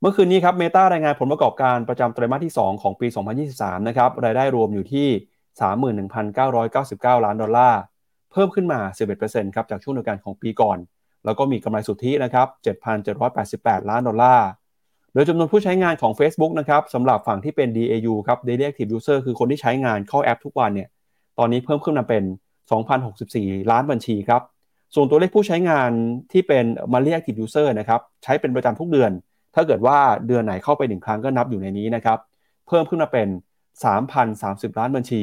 เมื่อคืนนี้ครับ Meta รายงานผลประกอบการประจำไตรมาสที่สองของปีสองพันยี่สิบสามนะครับรายได้รวมอยู่ที่ สามหมื่นหนึ่งพันเก้าร้อยเก้าสิบเก้า ล้านดอลลาร์เพิ่มขึ้นมา สิบเอ็ดเปอร์เซ็นต์ ครับจากช่วงเดียวกันของปีก่อนแล้วก็มีกำไรสุทธินะครับ เจ็ดพันเจ็ดร้อยแปดสิบแปด ล้านดอลลาร์ โดยจำนวนผู้ใช้งานของ Facebook นะครับสำหรับฝั่งที่เป็น ดี เอ ยู ครับ Daily Active User คือคนที่ใช้งานเข้าแอปทุกวันเนี่ยตอนนี้เพิ่มขึ้นมาเป็น สองพันหกสิบสี่ ล้านบัญชีครับส่วนตัวเลขผู้ใช้งานที่เป็น Monthly Active User นะครับใช้เป็นประจำทุกเดือนถ้าเกิดว่าเดือนไหนเข้าไปหนึ่งครั้งก็นับอยู่ในนี้นะครับเพิ่มขึ้นมาเป็น สามพันสามสิบ ล้านบัญชี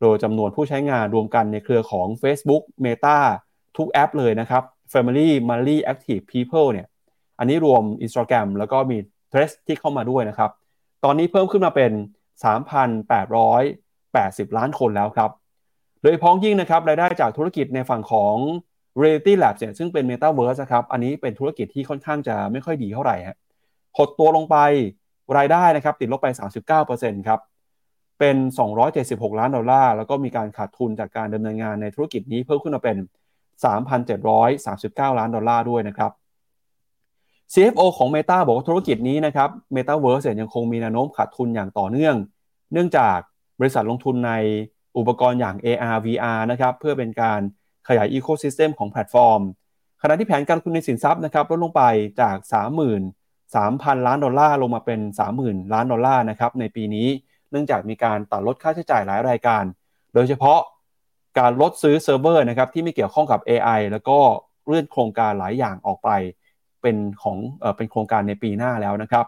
โดยจำนวนผู้ใช้งานรวมกันในเครือของ Facebook Meta ทุกแอปเลยนะครับ Family Monthly Active People เนี่ยอันนี้รวม Instagram แล้วก็มี Threads ที่เข้ามาด้วยนะครับตอนนี้เพิ่มขึ้นมาเป็น สามพันแปดร้อยแปดสิบ ล้านคนแล้วครับโดยพ้องยิ่งนะครับรายได้จากธุรกิจในฝั่งของ Reality Labs เนี่ยซึ่งเป็น Metaverse นะครับอันนี้เป็นธุรกิจที่ค่อนข้างจะไม่ค่อยดีเท่าไหร่ฮะหดตัวลงไปรายได้นะครับติดลบไป สามสิบเก้าเปอร์เซ็นต์ ครับเป็นสองร้อยเจ็ดสิบหกล้านดอลลาร์แล้วก็มีการขาดทุนจากการดำเนินงานในธุรกิจนี้เพิ่มขึ้นมาเป็น สามพันเจ็ดร้อยสามสิบเก้า ล้านดอลลาร์ด้วยนะครับ ซี เอฟ โอ ของ Meta บอกว่าธุรกิจนี้นะครับ Metaverse เนี่ยยังคงมีแนวโน้มขาดทุนอย่างต่อเนื่องเนื่องจากบริษัทลงทุนในอุปกรณ์อย่าง เอ อาร์ วี อาร์ นะครับเพื่อเป็นการขยาย Ecosystem ของแพลตฟอร์มขณะที่แผนการลงทุนในสินทรัพย์นะครับลดลงไปจาก สามหมื่นสามพัน ล้านดอลลาร์ลงมาเป็น สามหมื่น ล้านดอลลาร์นะครับในปีนี้เนื่องจากมีการตัดลดค่าใช้จ่ายหลายรายการโดยเฉพาะการลดซื้อเซิร์ฟเวอร์นะครับที่ไม่เกี่ยวข้องกับ เอ ไอ แล้วก็เลื่อนโครงการหลายอย่างออกไปเป็นของเอ่อเป็นโครงการในปีหน้าแล้วนะครับ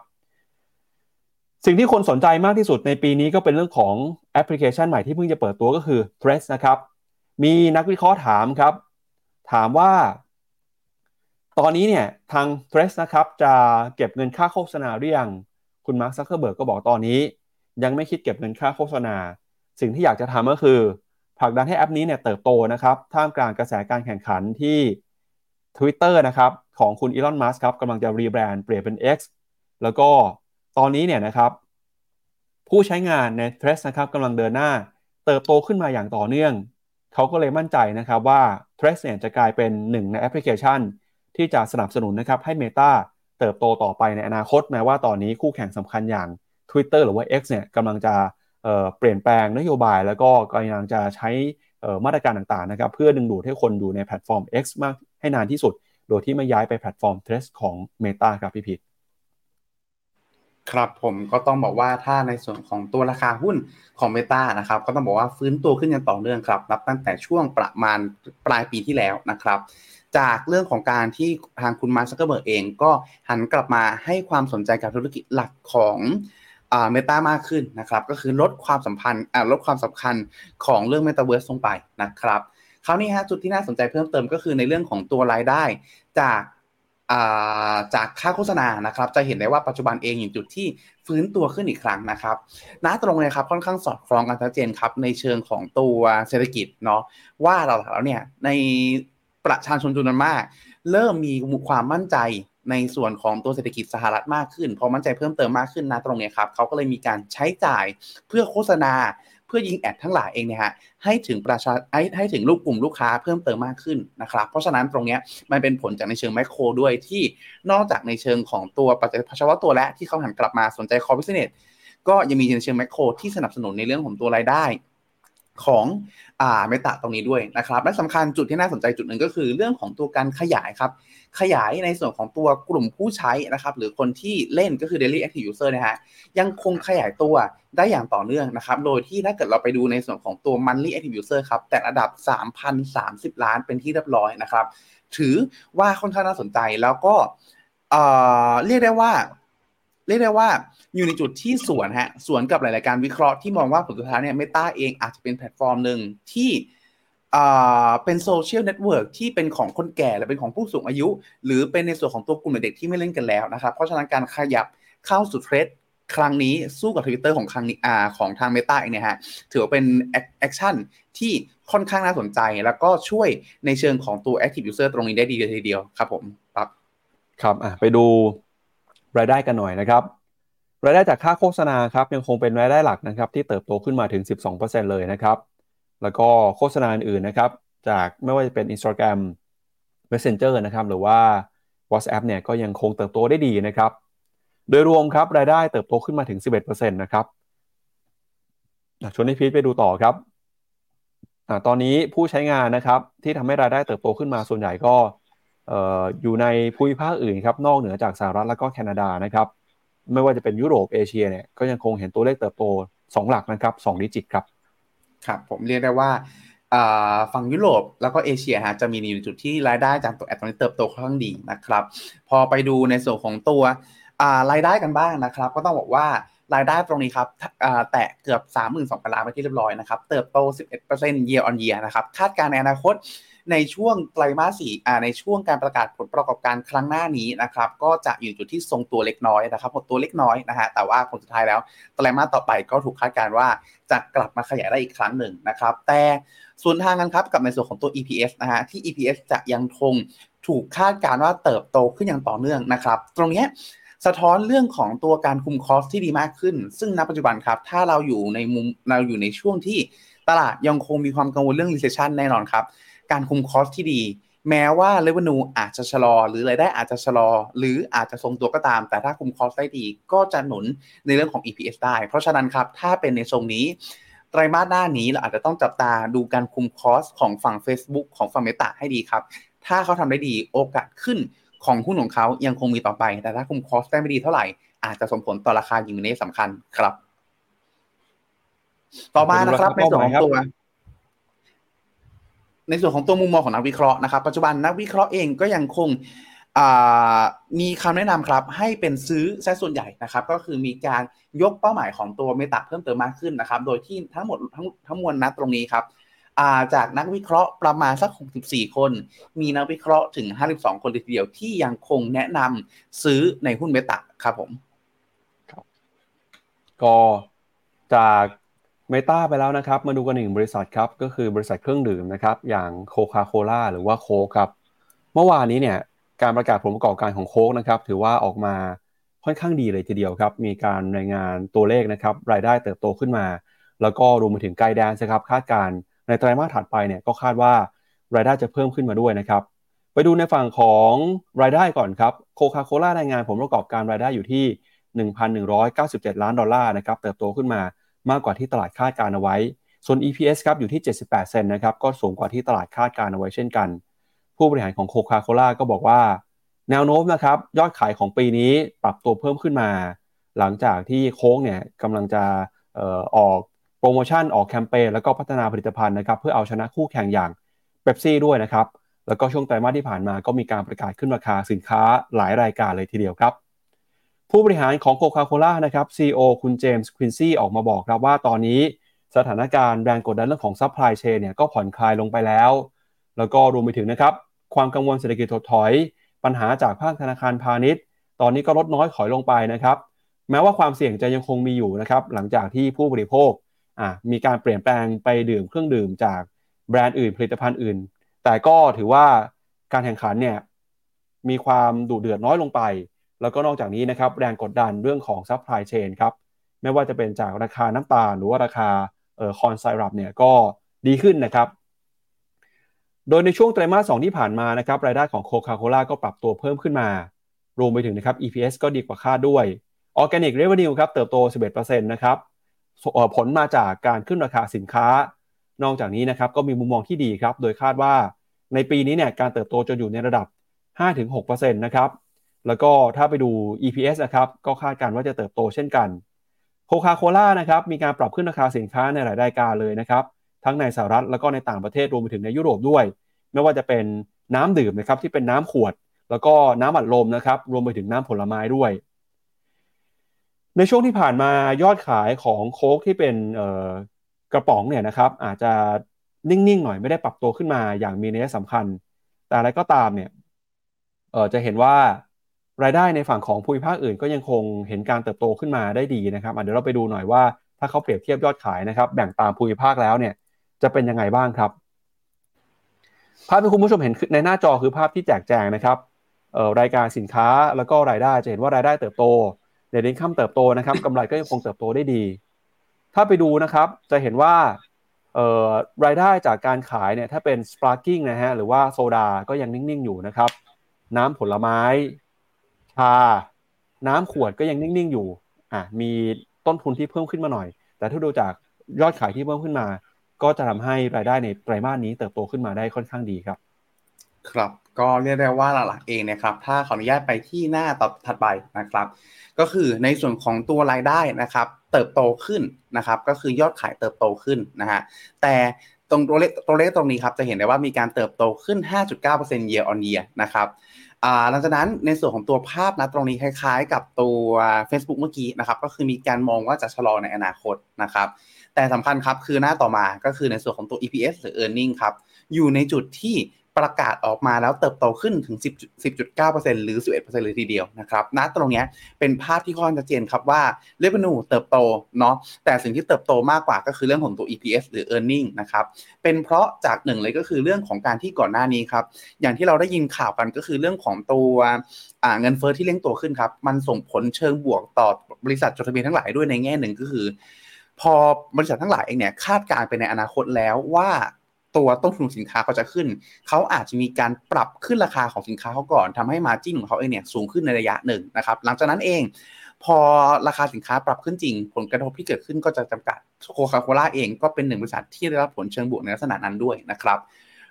สิ่งที่คนสนใจมากที่สุดในปีนี้ก็เป็นเรื่องของแอปพลิเคชันใหม่ที่เพิ่งจะเปิดตัวก็คือ Threads นะครับมีนักวิเคราะห์ถามครับถามว่าตอนนี้เนี่ยทาง Threads นะครับจะเก็บเงินค่าโฆษณาหรือยังคุณมาร์ค ซักเคอร์เบิร์กก็บอกตอนนี้ยังไม่คิดเก็บเงินค่าโฆษณาสิ่งที่อยากจะทำก็คือผลักดันให้แอปนี้เนี่ยเติบโตนะครับท่ามกลางกระแสการแข่งขันที่ Twitter นะครับของคุณอีลอนมัสก์ครับกำลังจะรีแบรนด์เปลี่ยนเป็น X แล้วก็ตอนนี้เนี่ยนะครับผู้ใช้งานใน Threads นะครับกำลังเดินหน้าเติบโตขึ้นมาอย่างต่อเนื่องเขาก็เลยมั่นใจนะครับว่า Threads เนี่ยจะกลายเป็นหนึ่งในแอปพลิเคชันที่จะสนับสนุนนะครับให้ Meta เติบโตต่อไปในอนาคตแม้ว่าตอนนี้คู่แข่งสำคัญอย่างTwitter หรือว่า X เนี่ยกำลังจะเอ่อเปลี่ยนแปลงนโยบายแล้วก็กำลังจะใช้เอ่อมาตรการต่างๆนะครับเพื่อดึงดูดให้คนอยู่ในแพลตฟอร์ม X มากให้นานที่สุดโดยที่ไม่ย้ายไปแพลตฟอร์ม Threads ของ Meta ครับพี่พีทครับผมก็ต้องบอกว่าถ้าในส่วนของตัวราคาหุ้นของ Meta นะครับก็ต้องบอกว่าฟื้นตัวขึ้นอย่างต่อเนื่องครับนับตั้งแต่ช่วงประมาณปลายปีที่แล้วนะครับจากเรื่องของการที่ทางคุณมาร์ค ซักเคอร์เบิร์กเองก็หันกลับมาให้ความสนใจกับธุรกิจหลักของอ่า Meta มากขึ้นนะครับก็คือลดความสัมพันธ์อ่าลดความสำคัญของเรื่อง Metaverse ลงไปนะครับคราวนี้ฮะจุดที่น่าสนใจเพิ่มเติมก็คือในเรื่องของตัวรายได้จากอ่าจากค่าโฆษณานะครับจะเห็นได้ว่าปัจจุบันเองอยู่จุดที่ฟื้นตัวขึ้นอีกครั้งนะครับณตรงเลยครับค่อนข้างสอดคล้องกันชัดเจนครับในเชิงของตัวเศรษฐกิจเนาะว่าเราแล้วเนี่ยในประชาชนจำนวนมากเริ่มมีความมั่นใจในส่วนของตัวเศรษฐกิจสหรัฐมากขึ้นพอมั่นใจเพิ่มเติมมากขึ้นนะตรงนี้ครับเขาก็เลยมีการใช้จ่ายเพื่อโฆษณาเพื่อยิงแอดทั้งหลายเองเนี่ยฮะให้ถึงประชาให้ให้ถึงลูกกลุ่มลูกค้าเพิ่มเติมมากขึ้นนะครับเพราะฉะนั้นตรงนี้มันเป็นผลจากในเชิงแมคโครด้วยที่นอกจากในเชิงของตัวปัจจัยเฉพาะตัวและที่เขาหันกลับมาสนใจคอร์บิสเนสก็ยังมีในเชิงแมคโครที่สนับสนุนในเรื่องของตัวรายได้ของอ่าเมตาตรงนี้ด้วยนะครับและสำคัญจุดที่น่าสนใจจุดหนึ่งก็คือเรื่องของตัวการขยายครับขยายในส่วนของตัวกลุ่มผู้ใช้นะครับหรือคนที่เล่นก็คือ Daily Active User นะฮะยังคงขยายตัวได้อย่างต่อเนื่องนะครับโดยที่ถ้าเกิดเราไปดูในส่วนของตัว Monthly Active User ครับแต่ระดับ สามพันสามสิบ ล้านเป็นที่เรียบร้อยนะครับถือว่าค่อนข้างน่าสนใจแล้วก็เอ่อเรียกได้ว่าเรียกได้ว่าอยู่ในจุดที่สวนฮะสวนกับหลายๆการวิเคราะห์ที่มองว่าผลสุดท้ายเนี่ย Meta เองอาจจะเป็นแพลตฟอร์มนึงที่อ่าเป็นโซเชียลเน็ตเวิร์คที่เป็นของคนแก่หรือเป็นของผู้สูงอายุหรือเป็นในส่วนของตัวกลุ่มเด็กๆที่ไม่เล่นกันแล้วนะครับเพราะฉะนั้นการขยับเข้าสู่ Threads ครั้งนี้สู้กับ Twitter ของครั้งนี้อ่าของทาง Meta เองเนี่ยฮะถือว่าเป็นแอคชั่นที่ค่อนข้างน่าสนใจแล้วก็ช่วยในเชิงของตัว Active User ตรงนี้ได้ดีเลยทีเดียวครับผมครับครับอ่ะไปดูรายได้กันหน่อยนะครับรายได้จากค่าโฆษณาครับยังคงเป็นรายได้หลักนะครับที่เติบโตขึ้นมาถึง สิบสองเปอร์เซ็นต์ เลยนะครับแล้วก็โฆษณาอื่นๆนะครับจากไม่ว่าจะเป็น Instagram Messenger นะครับหรือว่า WhatsApp เนี่ยก็ยังคงเติบโตได้ดีนะครับโดยรวมครับรายได้เติบโตขึ้นมาถึง สิบเอ็ดเปอร์เซ็นต์ นะครับชวนให้พีทไปดูต่อครับอ่าตอนนี้ผู้ใช้งานนะครับที่ทำให้รายได้เติบโตขึ้นมาส่วนใหญ่ก็เอ่ออยู่ในภูมิภาคอื่นครับนอกเหนือจากสหรัฐแล้วก็แคนาดานะครับ ไม่ว่าจะเป็นยุโรปเอเชียเนี่ยก็ยังคงเห็นตัวเลขเติบโตสองหลักนะครับสองดิจิตครับครับผมเรียกได้ว่าฝั่งยุโรปแล้วก็เอเชียฮะจะมีในจุดที่รายได้จากตัวแอดตอนนี้เติบโตค่อนข้างดีนะครับพอไปดูในส่วนของตัวรายได้กันบ้างนะครับก็ต้องบอกว่ารายได้ตรงนี้ครับแตะเกือบ สามหมื่นสองพัน ล้านไปที่เรียบร้อยนะครับเติบโต สิบเอ็ดเปอร์เซ็นต์ year on year นะครับคาดการณ์ในอนาคตในช่วงไตรมาสสี่ในช่วงการประกาศผลประกอบการครั้งหน้านี้นะครับก็จะอยู่จุดที่ทรงตัวเล็กน้อยนะครับหดตัวเล็กน้อยนะฮะแต่ว่าผลสุดท้ายแล้วไตรมาสต่อไปก็ถูกคาดการณ์ว่าจะกลับมาขยายได้อีกครั้งหนึ่งนะครับแต่ส่วนทางกันครับกับในส่วนของตัว อี พี เอส นะฮะที่ อี พี เอส จะยังคงถูกคาดการณ์ว่าเติบโตขึ้นอย่างต่อเนื่องนะครับตรงนี้สะท้อนเรื่องของตัวการคุมคอสที่ดีมากขึ้นซึ่งณปัจจุบันครับถ้าเราอยู่ในมุมเราอยู่ในช่วงที่ตลาดยังคงมีความกังวลเรื่อง recession แน่นอนครับการคุมคอสที่ดีแม้ว่า revenue อาจจะชะลอหรือรายได้อาจจะชะลอหรืออาจจะทรงตัวก็ตามแต่ถ้าคุมคอสได้ดีก็จะหนุนในเรื่องของ อี พี เอส ได้เพราะฉะนั้นครับถ้าเป็นในทรงนี้ไตรมาสหน้านี้เราอาจจะต้องจับตาดูการคุมคอสของฝั่ง Facebook ของฝั่ง Meta ให้ดีครับถ้าเขาทำได้ดีโอกาสขึ้นของหุ้นของเขายังคงมีต่อไปแต่ถ้าคุมคอสได้ไม่ดีเท่าไหร่อาจจะส่งผลต่อราคายิงในสำคัญครับต่อมานะครับในส่วนของตัวในส่วนของตัวมุมมองของนักวิเคราะห์นะครับปัจจุบันนักวิเคราะห์เองก็ยังคงมีคำแนะนำครับให้เป็นซื้อซะส่วนใหญ่นะครับก็คือมีการยกเป้าหมายของตัวเมตาเพิ่มเติมมากขึ้นนะครับโดยที่ทั้งหมดทั้งทั้งมวลนัดตรงนี้ครับจากนักวิเคราะห์ประมาณสักหกสิบสี่คนมีนักวิเคราะห์ถึงห้าสิบสองคนทีเดียวที่ยังคงแนะนำซื้อในหุ้นเมตาครับผมก็จากเมตาไปแล้วนะครับมาดูกันหนึ่งบริษัทครับก็คือบริษัทเครื่องดื่มนะครับอย่างโคคาโคล่าหรือว่าโค้กครับเมื่อวานนี้เนี่ยการประกาศผลประกอบการของโค้กนะครับถือว่าออกมาค่อนข้างดีเลยทีเดียวครับมีการรายงานตัวเลขนะครับรายได้เติบโตขึ้นมาแล้วก็รวมไปถึงไกด์แดนซ์ครับคาดการณ์ในไตรมาสถัดไปเนี่ยก็คาดว่ารายได้จะเพิ่มขึ้นมาด้วยนะครับไปดูในฝั่งของรายได้ก่อนครับโคคาโคล่ารายงานผลประกอบการรายได้อยู่ที่ หนึ่งพันหนึ่งร้อยเก้าสิบเจ็ด ล้านดอลลาร์นะครับเติบโตขึ้นมามากกว่าที่ตลาดคาดการเอาไว้ส่วน อี พี เอส ครับอยู่ที่ เจ็ดสิบแปด เซนต์นะครับก็สูงกว่าที่ตลาดคาดการเอาไว้เช่นกันผู้บริหารของโคคาโคล่าก็บอกว่าแนวโน้มนะครับยอดขายของปีนี้ปรับตัวเพิ่มขึ้นมาหลังจากที่โค้กเนี่ยกำลังจะเอ่อออกโปรโมชั่นออกแคมเปญแล้วก็พัฒนาผลิตภัณฑ์นะครับเพื่อเอาชนะคู่แข่งอย่างเป๊ปซี่ด้วยนะครับแล้วก็ช่วงไตรมาสที่ผ่านมาก็มีการประกาศขึ้นราคาสินค้าหลายรายการเลยทีเดียวครับผู้บริหารของโคคาโคล่านะครับ ซี อี โอ คุณเจมส์ควินซี่ออกมาบอกครับว่าตอนนี้สถานการณ์แรงกดดันเรื่องของซัพพลายเชนเนี่ยก็ผ่อนคลายลงไปแล้วแล้วก็รวมไปถึงนะครับความกังวลเศรษฐกิจถดถอยปัญหาจากภาคธนาคารพาณิชย์ตอนนี้ก็ลดน้อยถอยลงไปนะครับแม้ว่าความเสี่ยงจะยังคงมีอยู่นะครับหลังจากที่ผู้บริโภคมีการเปลี่ยนแปลงไปดื่มเครื่องดื่มจากแบรนด์อื่นผลิตภัณฑ์อื่นแต่ก็ถือว่าการแข่งขันเนี่ยมีความดุเดือดน้อยลงไปแล้วก็นอกจากนี้นะครับแรงกดดันเรื่องของซัพพลายเชนครับไม่ว่าจะเป็นจากราคาน้ำตาลหรือว่าราคาเอ่อคอนไซรัปเนี่ยก็ดีขึ้นนะครับโดยในช่วงไตรมาสสองที่ผ่านมานะครับรายได้ของโคคาโคล่าก็ปรับตัวเพิ่มขึ้นมารวมไปถึงนะครับ อี พี เอส ก็ดีกว่าคาดด้วย Organic Revenue ครับเติบโต สิบเอ็ดเปอร์เซ็นต์ นะครับผลมาจากการขึ้นราคาสินค้านอกจากนี้นะครับก็มีมุมมองที่ดีครับโดยคาดว่าในปีนี้เนี่ยการเติบโตจะอยู่ในระดับ ห้าถึงหกเปอร์เซ็นต์ นะครับแล้วก็ถ้าไปดู อี พี เอส นะครับก็คาดการณ์ว่าจะเติบโตเช่นกันโคคาโคล่านะครับมีการปรับขึ้นราคาสินค้าในหลายรายการเลยนะครับทั้งในสหรัฐแล้วก็ในต่างประเทศรวมไปถึงในยุโรปด้วยไม่ว่าจะเป็นน้ำดื่มนะครับที่เป็นน้ำขวดแล้วก็น้ำอัดลมนะครับรวมไปถึงน้ำผลไม้ด้วยในช่วงที่ผ่านมายอดขายของโค้กที่เป็นเอ่อกระป๋องเนี่ยนะครับอาจจะนิ่งๆหน่อยไม่ได้ปรับตัวขึ้นมาอย่างมีนัยสำคัญแต่อะไรก็ตามเนี่ยเอ่อจะเห็นว่ารายได้ในฝั่งของภูมิภาคอื่นก็ยังคงเห็นการเติบโตขึ้นมาได้ดีนะครับเดี๋ยวเราไปดูหน่อยว่าถ้าเขาเปรียบเทียบยอดขายนะครับแบ่งตามภูมิภาคแล้วเนี่ยจะเป็นยังไงบ้างครับภาพที่คุณผู้ชมเห็นในหน้าจอคือภาพที่แจกแจงนะครับเอ่อรายการสินค้าแล้วก็รายได้จะเห็นว่ารายได้เติบโตเน็ตอินคัมเติบโตนะครับกำไรก็ยังคงเติบโตได้ดีถ้าไปดูนะครับจะเห็นว่าเอ่อรายได้จากการขายเนี่ยถ้าเป็นสปาร์กิ้งนะฮะหรือว่าโซดาก็ยังนิ่งๆอยู่นะครับน้ำผลไม้น้ำขวดก็ยังนิ่งๆอยู่อ่ะมีต้นทุนที่เพิ่มขึ้นมาหน่อยแต่ถ้าดูจากยอดขายที่เพิ่มขึ้นมาก็จะทำให้รายได้ในไตรมาสนี้เติบโตขึ้นมาได้ค่อนข้างดีครับ ครับก็เรียกได้ว่าหลักๆเองนะครับถ้าขออนุญาตไปที่หน้าต่อถัดไปนะครับก็คือในส่วนของตัวรายได้นะครับเติบโตขึ้นนะครับก็คือยอดขายเติบโตขึ้นนะฮะแต่ตรงตัวเลขตัวเลขตรงนี้ครับจะเห็นได้ว่ามีการเติบโตขึ้น ห้าจุดเก้าเปอร์เซ็นต์ year on year นะครับอ่าหลังจากนั้นในส่วนของตัวภาพนะตรงนี้คล้ายๆกับตัว Facebook เมื่อกี้นะครับก็คือมีการมองว่าจะชะลอในอนาคตนะครับแต่สำคัญครับคือหน้าต่อมาก็คือในส่วนของตัว อี พี เอส หรือ earning ครับอยู่ในจุดที่ประกาศออกมาแล้วเติบโตขึ้นถึง สิบจุดเก้าเปอร์เซ็นต์ หรือ สิบเอ็ดเปอร์เซ็นต์ เลยทีเดียวนะครับณตรงนี้เป็นภาพที่ค่อนข้างชัดเจนครับว่า revenue เติบโตเนาะแต่สิ่งที่เติบโตมากกว่าก็คือเรื่องของตัว อี พี เอส หรือ earning นะครับเป็นเพราะจากหนึ่งเลยก็คือเรื่องของการที่ก่อนหน้านี้ครับอย่างที่เราได้ยินข่าวกันก็คือเรื่องของตัวเงินเฟ้อที่เร่งตัวขึ้นครับมันส่งผลเชิงบวกต่อบริษัทจดทะเบียนทั้งหลายด้วยในแง่หนึ่งก็คือพอบริษัททั้งหลายเองเนี่ยคาดการณ์ไปในอนาคตแล้วว่าตัวต้นทุนสินค้าเขาจะขึ้นเขาอาจจะมีการปรับขึ้นราคาของสินค้าเขาก่อนทำให้ margin ของเขาเองเนี่ยสูงขึ้นในระยะหนึ่งนะครับหลังจากนั้นเองพอราคาสินค้าปรับขึ้นจริงผลกระทบที่เกิดขึ้นก็จะจำกัดโคคาโคล่าเองก็เป็นหนึ่งบริษัทที่ได้รับผลเชิงบวกในลักษณะนั้นด้วยนะครับ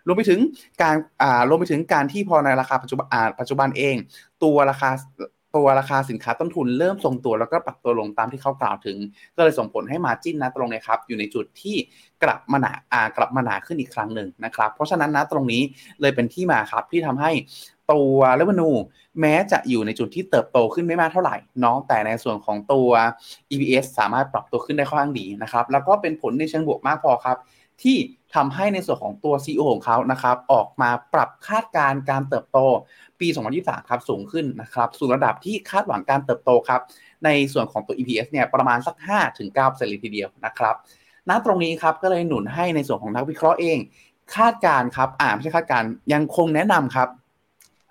รวมไปถึงการอ่ารวมไปถึงการที่พอในราคาปัจจุบันปัจจุบันเองตัวราคาตัวราคาสินค้าต้นทุนเริ่มทรงตัวแล้วก็ปรับตัวลงตามที่เขากล่าวถึงก็เลยส่งผลให้ margin นะตรงนี้ครับอยู่ในจุดที่กลับมาหนากลับมาหนาขึ้นอีกครั้งหนึ่งนะครับเพราะฉะนั้นนะตรงนี้เลยเป็นที่มาครับที่ทำให้ตัว revenue แม้จะอยู่ในจุดที่เติบโตขึ้นไม่มากเท่าไหร่น้องแต่ในส่วนของตัว อี พี เอส สามารถปรับตัวขึ้นได้ค่อนข้างดีนะครับแล้วก็เป็นผลในเชิงบวกมากพอครับที่ทำให้ในส่วนของตัว ซี อี โอ ของเขานะครับออกมาปรับคาดการณ์การเติบโตปีสองพันยี่สิบสามครับสูงขึ้นนะครับสู่ระดับที่คาดหวังการเติบโตครับในส่วนของตัว อี พี เอส เนี่ยประมาณสัก ห้าถึงเก้าเปอร์เซ็นต์ เลยทีเดียวนะครับณตรงนี้ครับก็เลยหนุนให้ในส่วนของนักวิเคราะห์เองคาดการณ์ครับอ่าไม่ใช่คาดการณ์ยังคงแนะนำครับ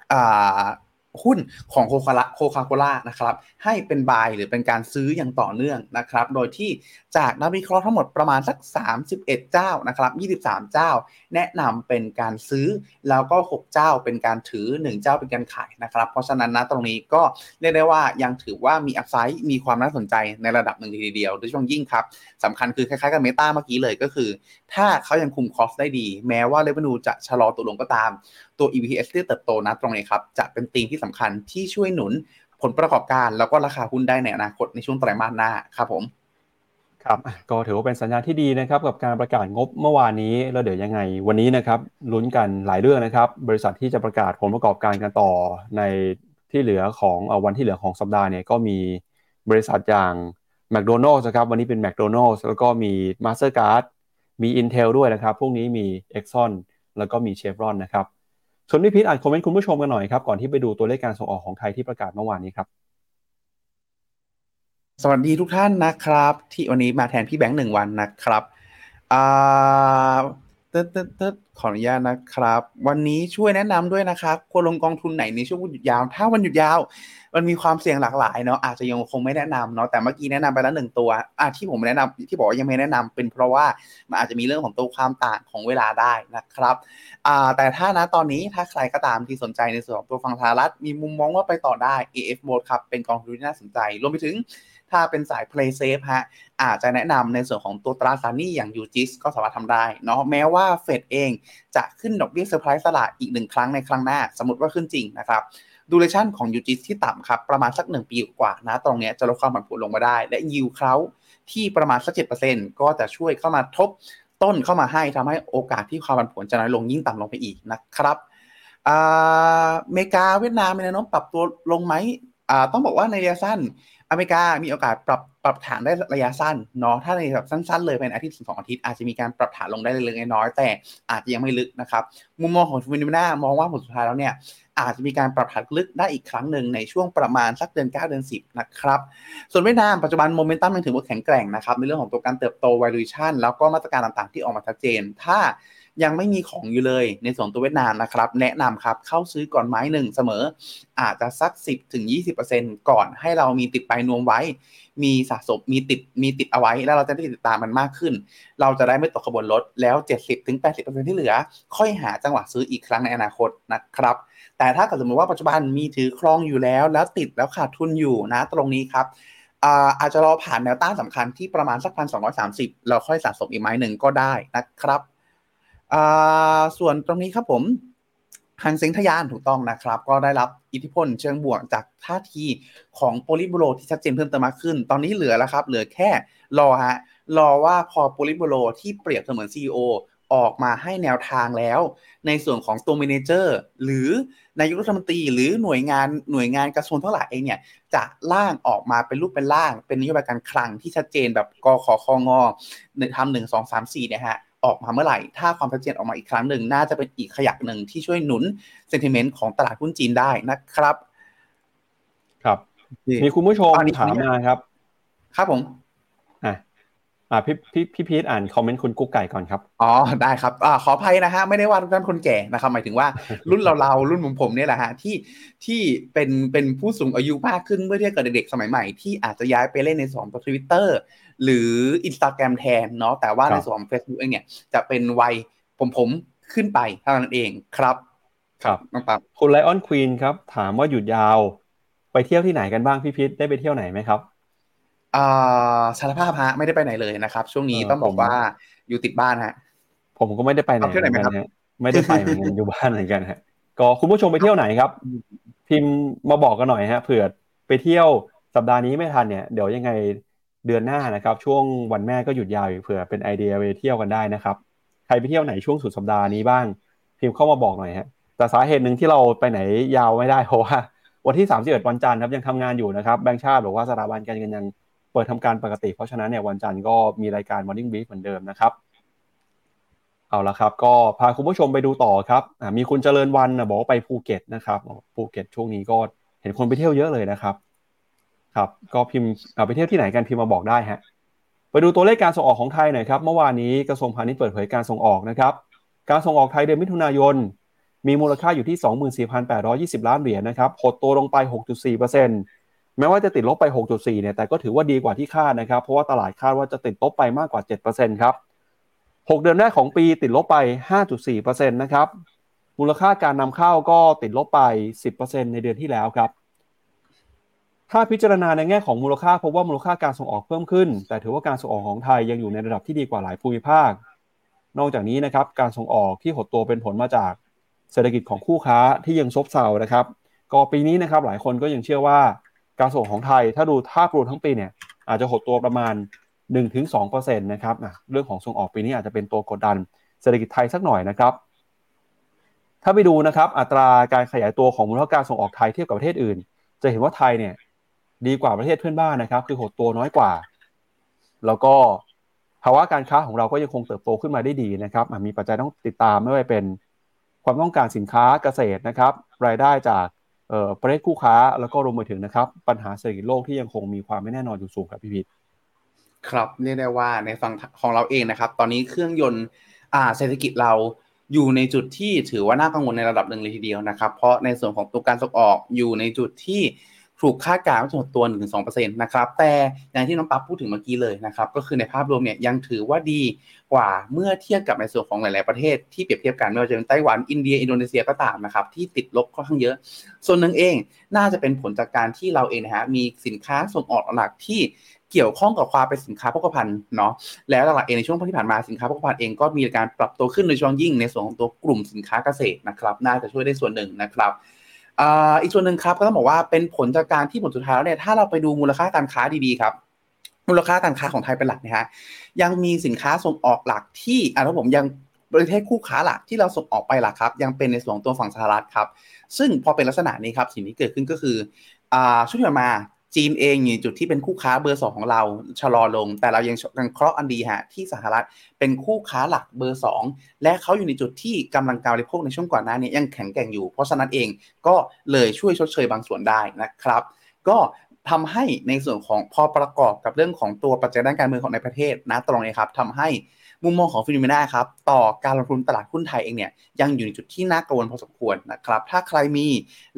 อ่าหุ้นของโคคาโคคาโคล่านะครับให้เป็นบายหรือเป็นการซื้ออย่างต่อเนื่องนะครับโดยที่จากนักวิเคราะห์ทั้งหมดประมาณสักสามสิบเอ็ดเจ้านะครับยี่สิบสามเจ้าแนะนำเป็นการซื้อแล้วก็หกเจ้าเป็นการถือหนึ่งเจ้าเป็นการขายนะครับเพราะฉะนั้นนะตรงนี้ก็เรียกได้ว่ายังถือว่ามีอัพไซด์มีความน่าสนใจในระดับหนึ่งทีเดียวโดยเฉพาะยิ่งครับสำคัญคือคล้ายๆกับ Meta เมื่อกี้เลยก็คือถ้าเขายังคุมคอสได้ดีแม้ว่า Revenue จะชะลอตัวลงก็ตามตัว อี พี เอส ที่เติบโตนะตรงนี้ครับจะเป็นธีมที่สำคัญที่ช่วยหนุนผลประกอบการแล้วก็ราคาหุ้นได้ในอนาคตในช่วงไตรมาสหน้าครับผมครับก็ถือว่าเป็นสัญญาณที่ดีนะครับกับการประกาศงบเมื่อวานนี้แล้วเดี๋ยวยังไงวันนี้นะครับลุ้นกันหลายเรื่องนะครับบริษัทที่จะประกาศผลประกอบการกันต่อในที่เหลือของเอ่อวันที่เหลือของสัปดาห์เนี่ยก็มีบริษัทอย่าง McDonald's นะครับวันนี้เป็น McDonald's แล้วก็มี Mastercard มี Intel ด้วยนะครับพรุ่งนี้มี Exxon แล้วก็มี Chevron นะครับชวนพี่พีทอ่านคอมเมนต์คุณผู้ชมกันหน่อยครับก่อนที่ไปดูตัวเลขการส่งออกของไทยที่ประกาศเมื่อวานนี้ครับสวัสดีทุกท่านนะครับที่วันนี้มาแทนพี่แบงค์หนึ่งวันนะครับอ่าตึ๊ดๆๆขออนุญาตนะครับวันนี้ช่วยแนะนำด้วยนะครับควรลงกองทุนไหนในช่วงวันหยุดยาวถ้าวันหยุดยาวมันมีความเสี่ยงหลากหลายเนาะอาจจะยังคงไม่แนะนำเนาะแต่เมื่อกี้แนะนำไปแล้วหนึ่งตัวอ่ะที่ผมแนะนำที่บอกว่ายังไม่แนะนำเป็นเพราะว่ามันอาจจะมีเรื่องของตัวความต่างของเวลาได้นะครับอ่าแต่ถ้านะตอนนี้ถ้าใครก็ตามที่สนใจในส่วนของตัวฝั่งสหรัฐมีมุมมองว่าไปต่อได้ เอ เอฟ Mode ครับเป็นกองทุนที่น่าสนใจรวมไปถึงถ้าเป็นสาย play safe ฮะอาจจะแนะนำในส่วนของตัวตราสารหนี้อย่าง ยู จี ไอ เอส ก็สามารถทำได้เนาะแม้ว่า Fed เองจะขึ้นดอกเบี้ยเซอร์ไพรส์ตลาดอีกหนึ่งครั้งในครั้งหน้าสมมุติว่าขึ้นจริงนะครับดูเรชั่นของ ยู จี ไอ เอส ที่ต่ำครับประมาณสักหนึ่งปีกว่านะตรงนี้จะลดความผันผวนลงมาได้และยิลด์เค้าที่ประมาณสัก เจ็ดเปอร์เซ็นต์ ก็จะช่วยเข้ามาทบต้นเข้ามาให้ทำให้โอกาสที่ความผันผวนจะน้อยลงยิ่งต่ำลงไปอีกนะครับอ่าอเมริกาเวียดนามมีแนวโน้มปรับตัวลงไหมอ่าต้องบอกว่าในระยะสั้นอเมริกามีโอกาสปรับปรับฐานได้ระยะสั้นเนาะถ้าในแบบสั้นๆเลยเป็นอาทิตย์ถึงสองอาทิตย์อาจจะมีการปรับฐานลงได้เล็กๆน้อยๆแต่อาจจะยังไม่ลึกนะครับมุมมองของPhenomenaมองว่าผลสุดท้ายแล้วเนี่ยอาจจะมีการปรับฐานลึกได้อีกครั้งหนึ่งในช่วงประมาณสักเดือนเก้าเดือนสิบนะครับส่วนเวียดนามปัจจุบันโมเมนตัมยังถือว่าแข็งแกร่งนะครับในเรื่องของตัวการเติบโต valuation แล้วก็มาตรการต่างๆที่ออกมาชัดเจนถ้ายังไม่มีของอยู่เลยในส่วนตัวเวียดนามนะครับแนะนำครับเข้าซื้อก่อนไม้หนึ่งเสมออาจจะสัก สิบถึงยี่สิบเปอร์เซ็นต์ ก่อนให้เรามีติดไปนวมไว้มีสะสมมีติดมีติดเอาไว้แล้วเราจะได้ติดตามมันมากขึ้นเราจะได้ไม่ตกขบวนรถแล้ว เจ็ดสิบถึงแปดสิบเปอร์เซ็นต์ ที่เหลือค่อยหาจังหวะซื้ออีกครั้งในอนาคตนะครับแต่ถ้าสมมติว่าปัจจุบันมีถือครองอยู่แล้วแล้วติดแล้วขาดทุนอยู่นะตรงนี้ครับอาจจะรอผ่านแนวต้านสำคัญที่ประมาณสัก หนึ่งพันสองร้อยสามสิบ เราค่อยสะสมอีกไม้หนึ่งก็ได้นะครับส่วนตรงนี้ครับผม หันเซ็งทะยานถูกต้องนะครับก็ได้รับอิทธิพลเชิงบวกจากท่าทีของโพลิตบูโรที่ชัดเจนเพิ่มเติมมากขึ้นตอนนี้เหลือแล้วครับเหลือแค่รอฮะรอว่าพอโพลิตบูโรที่เปรียบเสมือน ซี อี โอ ออกมาให้แนวทางแล้วในส่วนของ Store Manager หรือนายกรัฐมนตรีหรือหน่วยงานหน่วยงานกระทรวงทั้งหลายเองเนี่ยจะร่างออกมาเป็นรูปเป็นร่างเป็นนโยบายการคลังที่ชัดเจนแบบกขคงทำหนึ่ง สอง สาม สี่นะฮะออกมาเมื่อไหร่ถ้าความชัดเจนออกมาอีกครั้งหนึ่งน่าจะเป็นอีกขยักหนึ่งที่ช่วยหนุนเซนติเมนต์ของตลาดหุ้นจีนได้นะครับครับมีคุณผู้ชมถามมาครับครับผมอ่ะอ่ะพี่พี่พี่พีทอ่านคอมเมนต์คุณกุ๊กไก่ก่อนครับอ๋อได้ครับอ่าขออภัยนะฮะไม่ได้ว่าทุกท่านคนแก่นะครับหมายถึงว่ารุ่นเราๆรุ่นผมผมเนี่ยแหละฮะที่ที่เป็นเป็นผู้สูงอายุมากขึ้นเมื่อเทียบกับเด็กๆสมัยใหม่ที่อาจจะย้ายไปเล่นในส่วนของ Twitter หรือ Instagram แทนเนาะแต่ว่าในส่วนของ Facebook เองเนี่ยจะเป็นวัยผมผมขึ้นไปเท่านั้นเองครับครับน้องปั๊บคุณไลออนควีนครับถามว่าหยุดยาวไปเที่ยวที่ไหนกันบ้างพี่พีทได้ไปเที่ยวไหนมั้ยครับอ่าสารภาพฮะไม่ได้ไปไหนเลยนะครับช่วงนี้ต้องบอกว่าอยู่ติดบ้านฮะผมก็ไม่ได้ไปไหนเหมือนกันฮะไม่ได้ไปเหมือนกันอยู่บ้านเหมือนกันฮะก็คุณผู้ชมไปเที่ยวไหนครับพิมพ์มาบอกกันหน่อยฮะเผื่อไปเที่ยวสัปดาห์นี้ไม่ทันเนี่ยเดี๋ยวยังไงเดือนหน้านะครับช่วงวันแม่ก็หยุดยาวอยู่เผื่อเป็นไอเดียไปเที่ยวกันได้นะครับใครไปเที่ยวไหนช่วงสุดสัปดาห์นี้บ้างพิมพ์เข้ามาบอกหน่อยฮะแต่สาเหตุนึงที่เราไปไหนยาวไม่ได้เพราะว่าวันที่สามสิบเอ็ดวันจันทร์ครับยังทำงานอยู่นะครับแบงก์ชาติบอกว่าสถาบันการเงินยังเปิดทำการปกติเพราะฉะนั้นเนี่ยวันจันทร์ก็มีรายการ Morning Brief เหมือนเดิมนะครับเอาละครับก็พาคุณผู้ชมไปดูต่อครับมีคุณเจริญวันนะบอกว่าไปภูเก็ตนะครับภูเก็ตช่วงนี้ก็เห็นคนไปเที่ยวเยอะเลยนะครับครับก็พิมพ์ไปเที่ยวที่ไหนกันพิมพ์มาบอกได้ฮะไปดูตัวเลขการส่งออกของไทยหน่อยครับเมื่อวานนี้กระทรวงพาณิชย์เปิดเผยการส่งออกนะครับการส่งออกไทยเดือนมิถุนายนมีมูลค่าอยู่ที่ สองหมื่นสี่พันแปดร้อยยี่สิบ ล้านเหรียญนะครับหดตัวลงไป หกจุดสี่เปอร์เซ็นต์ แม้ว่าจะติดลบไป หกจุดสี่ เนี่ยแต่ก็ถือว่าดีกว่าที่คาดนะครับเพราะว่าตลาดคาดว่าจะติดลบไปมากกว่า เจ็ดเปอร์เซ็นต์ ครับหกเดือนแรกของปีติดลบไป ห้าจุดสี่เปอร์เซ็นต์ นะครับมูลค่าการนำเข้าก็ติดลบไป สิบเปอร์เซ็นต์ ในเดือนที่แล้วครับถ้าพิจารณาในแง่ของมูลค่าพบว่ามูลค่าการส่งออกเพิ่มขึ้นแต่ถือว่าการส่งออกของไทยยังอยู่ในระดับที่ดีกว่าหลายภูมิภาคนอกจากนี้นะครับการส่งออกที่หดตัวเป็นผลมาจากเศรษฐกิจของคู่ค้าที่ยังซบเซานะครับก็ปีนี้นะครับหลายคนก็ยังเชื่อว่าการส่งของไทยถ้าดูภาพรวมทั้งปีเนี่ยอาจจะหดตัวประมาณ หนึ่งถึงสองเปอร์เซ็นต์ นะครับอ่ะเรื่องของส่งออกปีนี้อาจจะเป็นตัวกดดันเศรษฐกิจไทยสักหน่อยนะครับถ้าไปดูนะครับอัตราการขยายตัวของมูลค่าการส่งออกไทยเทียบกับประเทศอื่นจะเห็นว่าไทยเนี่ยดีกว่าประเทศเพื่อนบ้านนะครับคือหดตัวน้อยกว่าแล้วก็ภาวะการค้าของเราก็ยังคงเติบโตขึ้นมาได้ดีนะครับมีปัจจัยต้องติดตามไม่ว่าเป็นความต้องการสินค้าเกษตรนะครับรายได้จากเอ่อประเทศคู่ค้าแล้วก็รวมไปถึงนะครับปัญหาเศรษฐกิจโลกที่ยังคงมีความไม่แน่นอนอยู่สูงครับพี่พีทครับเรียกได้ว่าในฝั่งของเราเองนะครับตอนนี้เครื่องยนต์อ่าเศรษฐกิจเราอยู่ในจุดที่ถือว่าน่ากังวลในระดับหนึ่งเลยทีเดียวนะครับเพราะในส่วนของตัวการส่งออกอยู่ในจุดที่ถูกคาดการณ์ว่าจะหดตัว หนึ่งถึงสองเปอร์เซ็นต์ นะครับแต่อย่างที่น้องปั๊บพูดถึงเมื่อกี้เลยนะครับก็คือในภาพรวมเนี่ยยังถือว่าดีกว่าเมื่อเทียบกับในส่วนของหลายๆประเทศที่เปรียบเทียบกันไม่ว่าจะเป็นไต้หวันอินเดียอินโดนีเซียก็ตามนะครับที่ติดลบค่อนข้างเยอะส่วนหนึ่งเองน่าจะเป็นผลจากการที่เราเองนะฮะมีสินค้าส่งออกหลักที่เกี่ยวข้องกับความเป็นสินค้าโภคภัณฑ์เนาะแล้วหลักๆเองในช่วงที่ผ่านมาสินค้าโภคภัณฑ์เองก็มีการปรับตัวขึ้นโดยเฉพาะยิ่งในส่วนของตัวกลุ่มสินค้าเกษตรนะครับน่าจะช่วยได้ส่วนหนึ่งนะครับอ่าอีกส่วนหนึ่งครับก็ต้องบอกว่าเป็นผลจากการที่ผลสุดท้ายแล้วเนี่ยถ้าเราไปดูมูลค่าการค้าดีๆครับมูลค่าการค้าของไทยเป็นหลักนะฮะยังมีสินค้าส่งออกหลักที่อ่ะแล้วผมยังประเทศคู่ค้าหลักที่เราส่งออกไปหลักครับยังเป็นในส่วนของตัวฝั่งสหรัฐครับซึ่งพอเป็นลักษณะนี้ครับสิ่งที่เกิดขึ้นก็คืออ่าช่วงที่ผ่านมาจีนเองอยู่จุดที่เป็นคู่ค้าเบอร์สองของเราชะลอลงแต่เรายังยังเคราะห์อันดีฮะที่สหรัฐเป็นคู่ค้าหลักเบอร์สองและเขาอยู่ในจุดที่กำลังการบริโภคในช่วงก่อนหน้านี้ยังแข็งแกร่งอยู่เพราะฉะนั้นเองก็เลยช่วยชดเชยบางส่วนได้นะครับก็ทำให้ในส่วนของพอประกอบกับเรื่องของตัวปัจจัยด้านการเมืองของในประเทศนะตรงนี้ครับทำให้มุมมองของPhenomenaครับต่อการลงทุนตลาดหุ้นไทยเองเนี่ยยังอยู่ในจุดที่น่ากังวลพอสมควรนะครับถ้าใครมี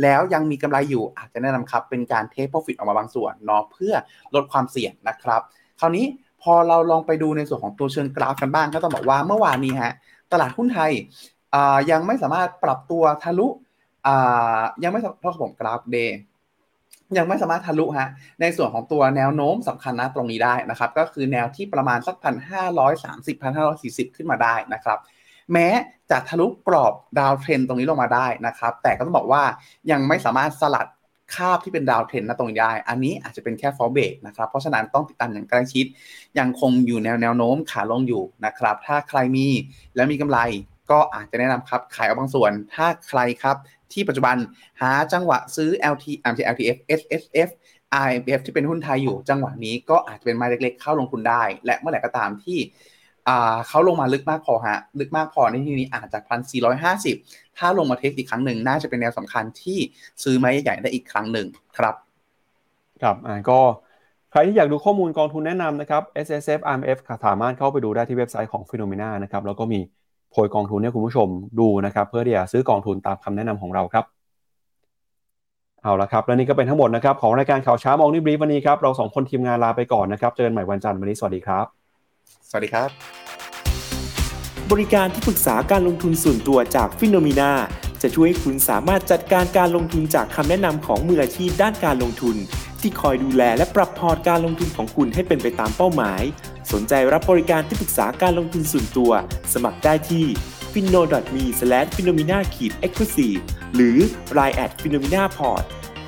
แล้วยังมีกำไรอยู่อาจจะแนะนำครับเป็นการเทคโปรฟิตออกมาบางส่วนเนาะเพื่อลดความเสี่ยงนะครับคราวนี้พอเราลองไปดูในส่วนของตัวเชิงกราฟกันบ้างก็ต้องบอกว่าเมื่อวานนี้ฮะตลาดหุ้นไทยยังไม่สามารถปรับตัวทะลุยังไม่เพราะผมกราฟ Dayยังไม่สามารถทะลุฮะในส่วนของตัวแนวโน้มสำคัญนะตรงนี้ได้นะครับก็คือแนวที่ประมาณสัก หนึ่งพันห้าร้อยสามสิบ หนึ่งพันห้าร้อยสี่สิบ ขึ้นมาได้นะครับ แม้จะทะลุกรอบดาวเทรนตรงนี้ลงมาได้นะครับแต่ก็ต้องบอกว่ายังไม่สามารถสลัดคาบที่เป็นดาวเทรนนะตรงนี้ได้อันนี้อาจจะเป็นแค่ฟอลเบรกนะครับเพราะฉะนั้นต้องติดตามอย่างใกล้ชิดยังคงอยู่แนวแนวโน้มขาลงอยู่นะครับถ้าใครมีและมีกำไรก็อาจจะแนะนำครับขายเอาบางส่วนถ้าใครครับที่ปัจจุบันหาจังหวะซื้อ แอล ที แอล ที เอฟ เอส เอส เอฟ ไอ เอ็ม เอฟ ที่เป็นหุ้นไทยอยู่จังหวะนี้ก็อาจจะเป็นไม้เล็กๆเข้าลงทุนได้และเมื่อไหร่ก็ตามที่เขาลงมาลึกมากพอฮะลึกมากพอในที่นี้อาจจะ หนึ่งพันสี่ร้อยห้าสิบ ถ้าลงมาเทสอีกครั้งหนึ่งน่าจะเป็นแนวสำคัญที่ซื้อไม้ใหญ่ได้อีกครั้งหนึ่งครับครับอ่าก็ใครที่อยากดูข้อมูลกองทุนแนะนำนะครับ เอส เอส เอฟ ไอ เอ็ม เอฟ สามารถเข้าไปดูได้ที่เว็บไซต์ของ Phenomena นะครับแล้วก็มีโพยกองทุนให้คุณผู้ชมดูนะครับเพื่อที่จะซื้อกองทุนตามคำแนะนำของเราครับเอาละครับและนี่ก็เป็นทั้งหมดนะครับของรายการข่าวเช้ามองนิบรีฟวันนี้ครับเราสองคนทีมงานลาไปก่อนนะครับเจอกันใหม่วันจันทร์วันนี้สวัสดีครับสวัสดีครับบริการที่ปรึกษาการลงทุนส่วนตัวจาก Phenomena จะช่วยให้คุณสามารถจัดการการลงทุนจากคำแนะนำของมืออาชีพด้านการลงทุนที่คอยดูแลและปรับพอร์ตการลงทุนของคุณให้เป็นไปตามเป้าหมายสนใจรับบริการที่ปรึกษาการลงทุนส่วนตัวสมัครได้ที่ ฟินโน ดอท มี สแลช ฟีโนมีนา เอ็กซ์คลูซีฟ หรือ ไลน์ แอท ฟีโนมีนาพอร์ต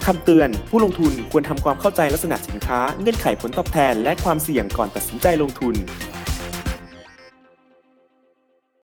คำเตือนผู้ลงทุนควรทำความเข้าใจลักษณะสินค้าเงื่อนไขผลตอบแทนและความเสี่ยงก่อนตัดสินใจลงทุน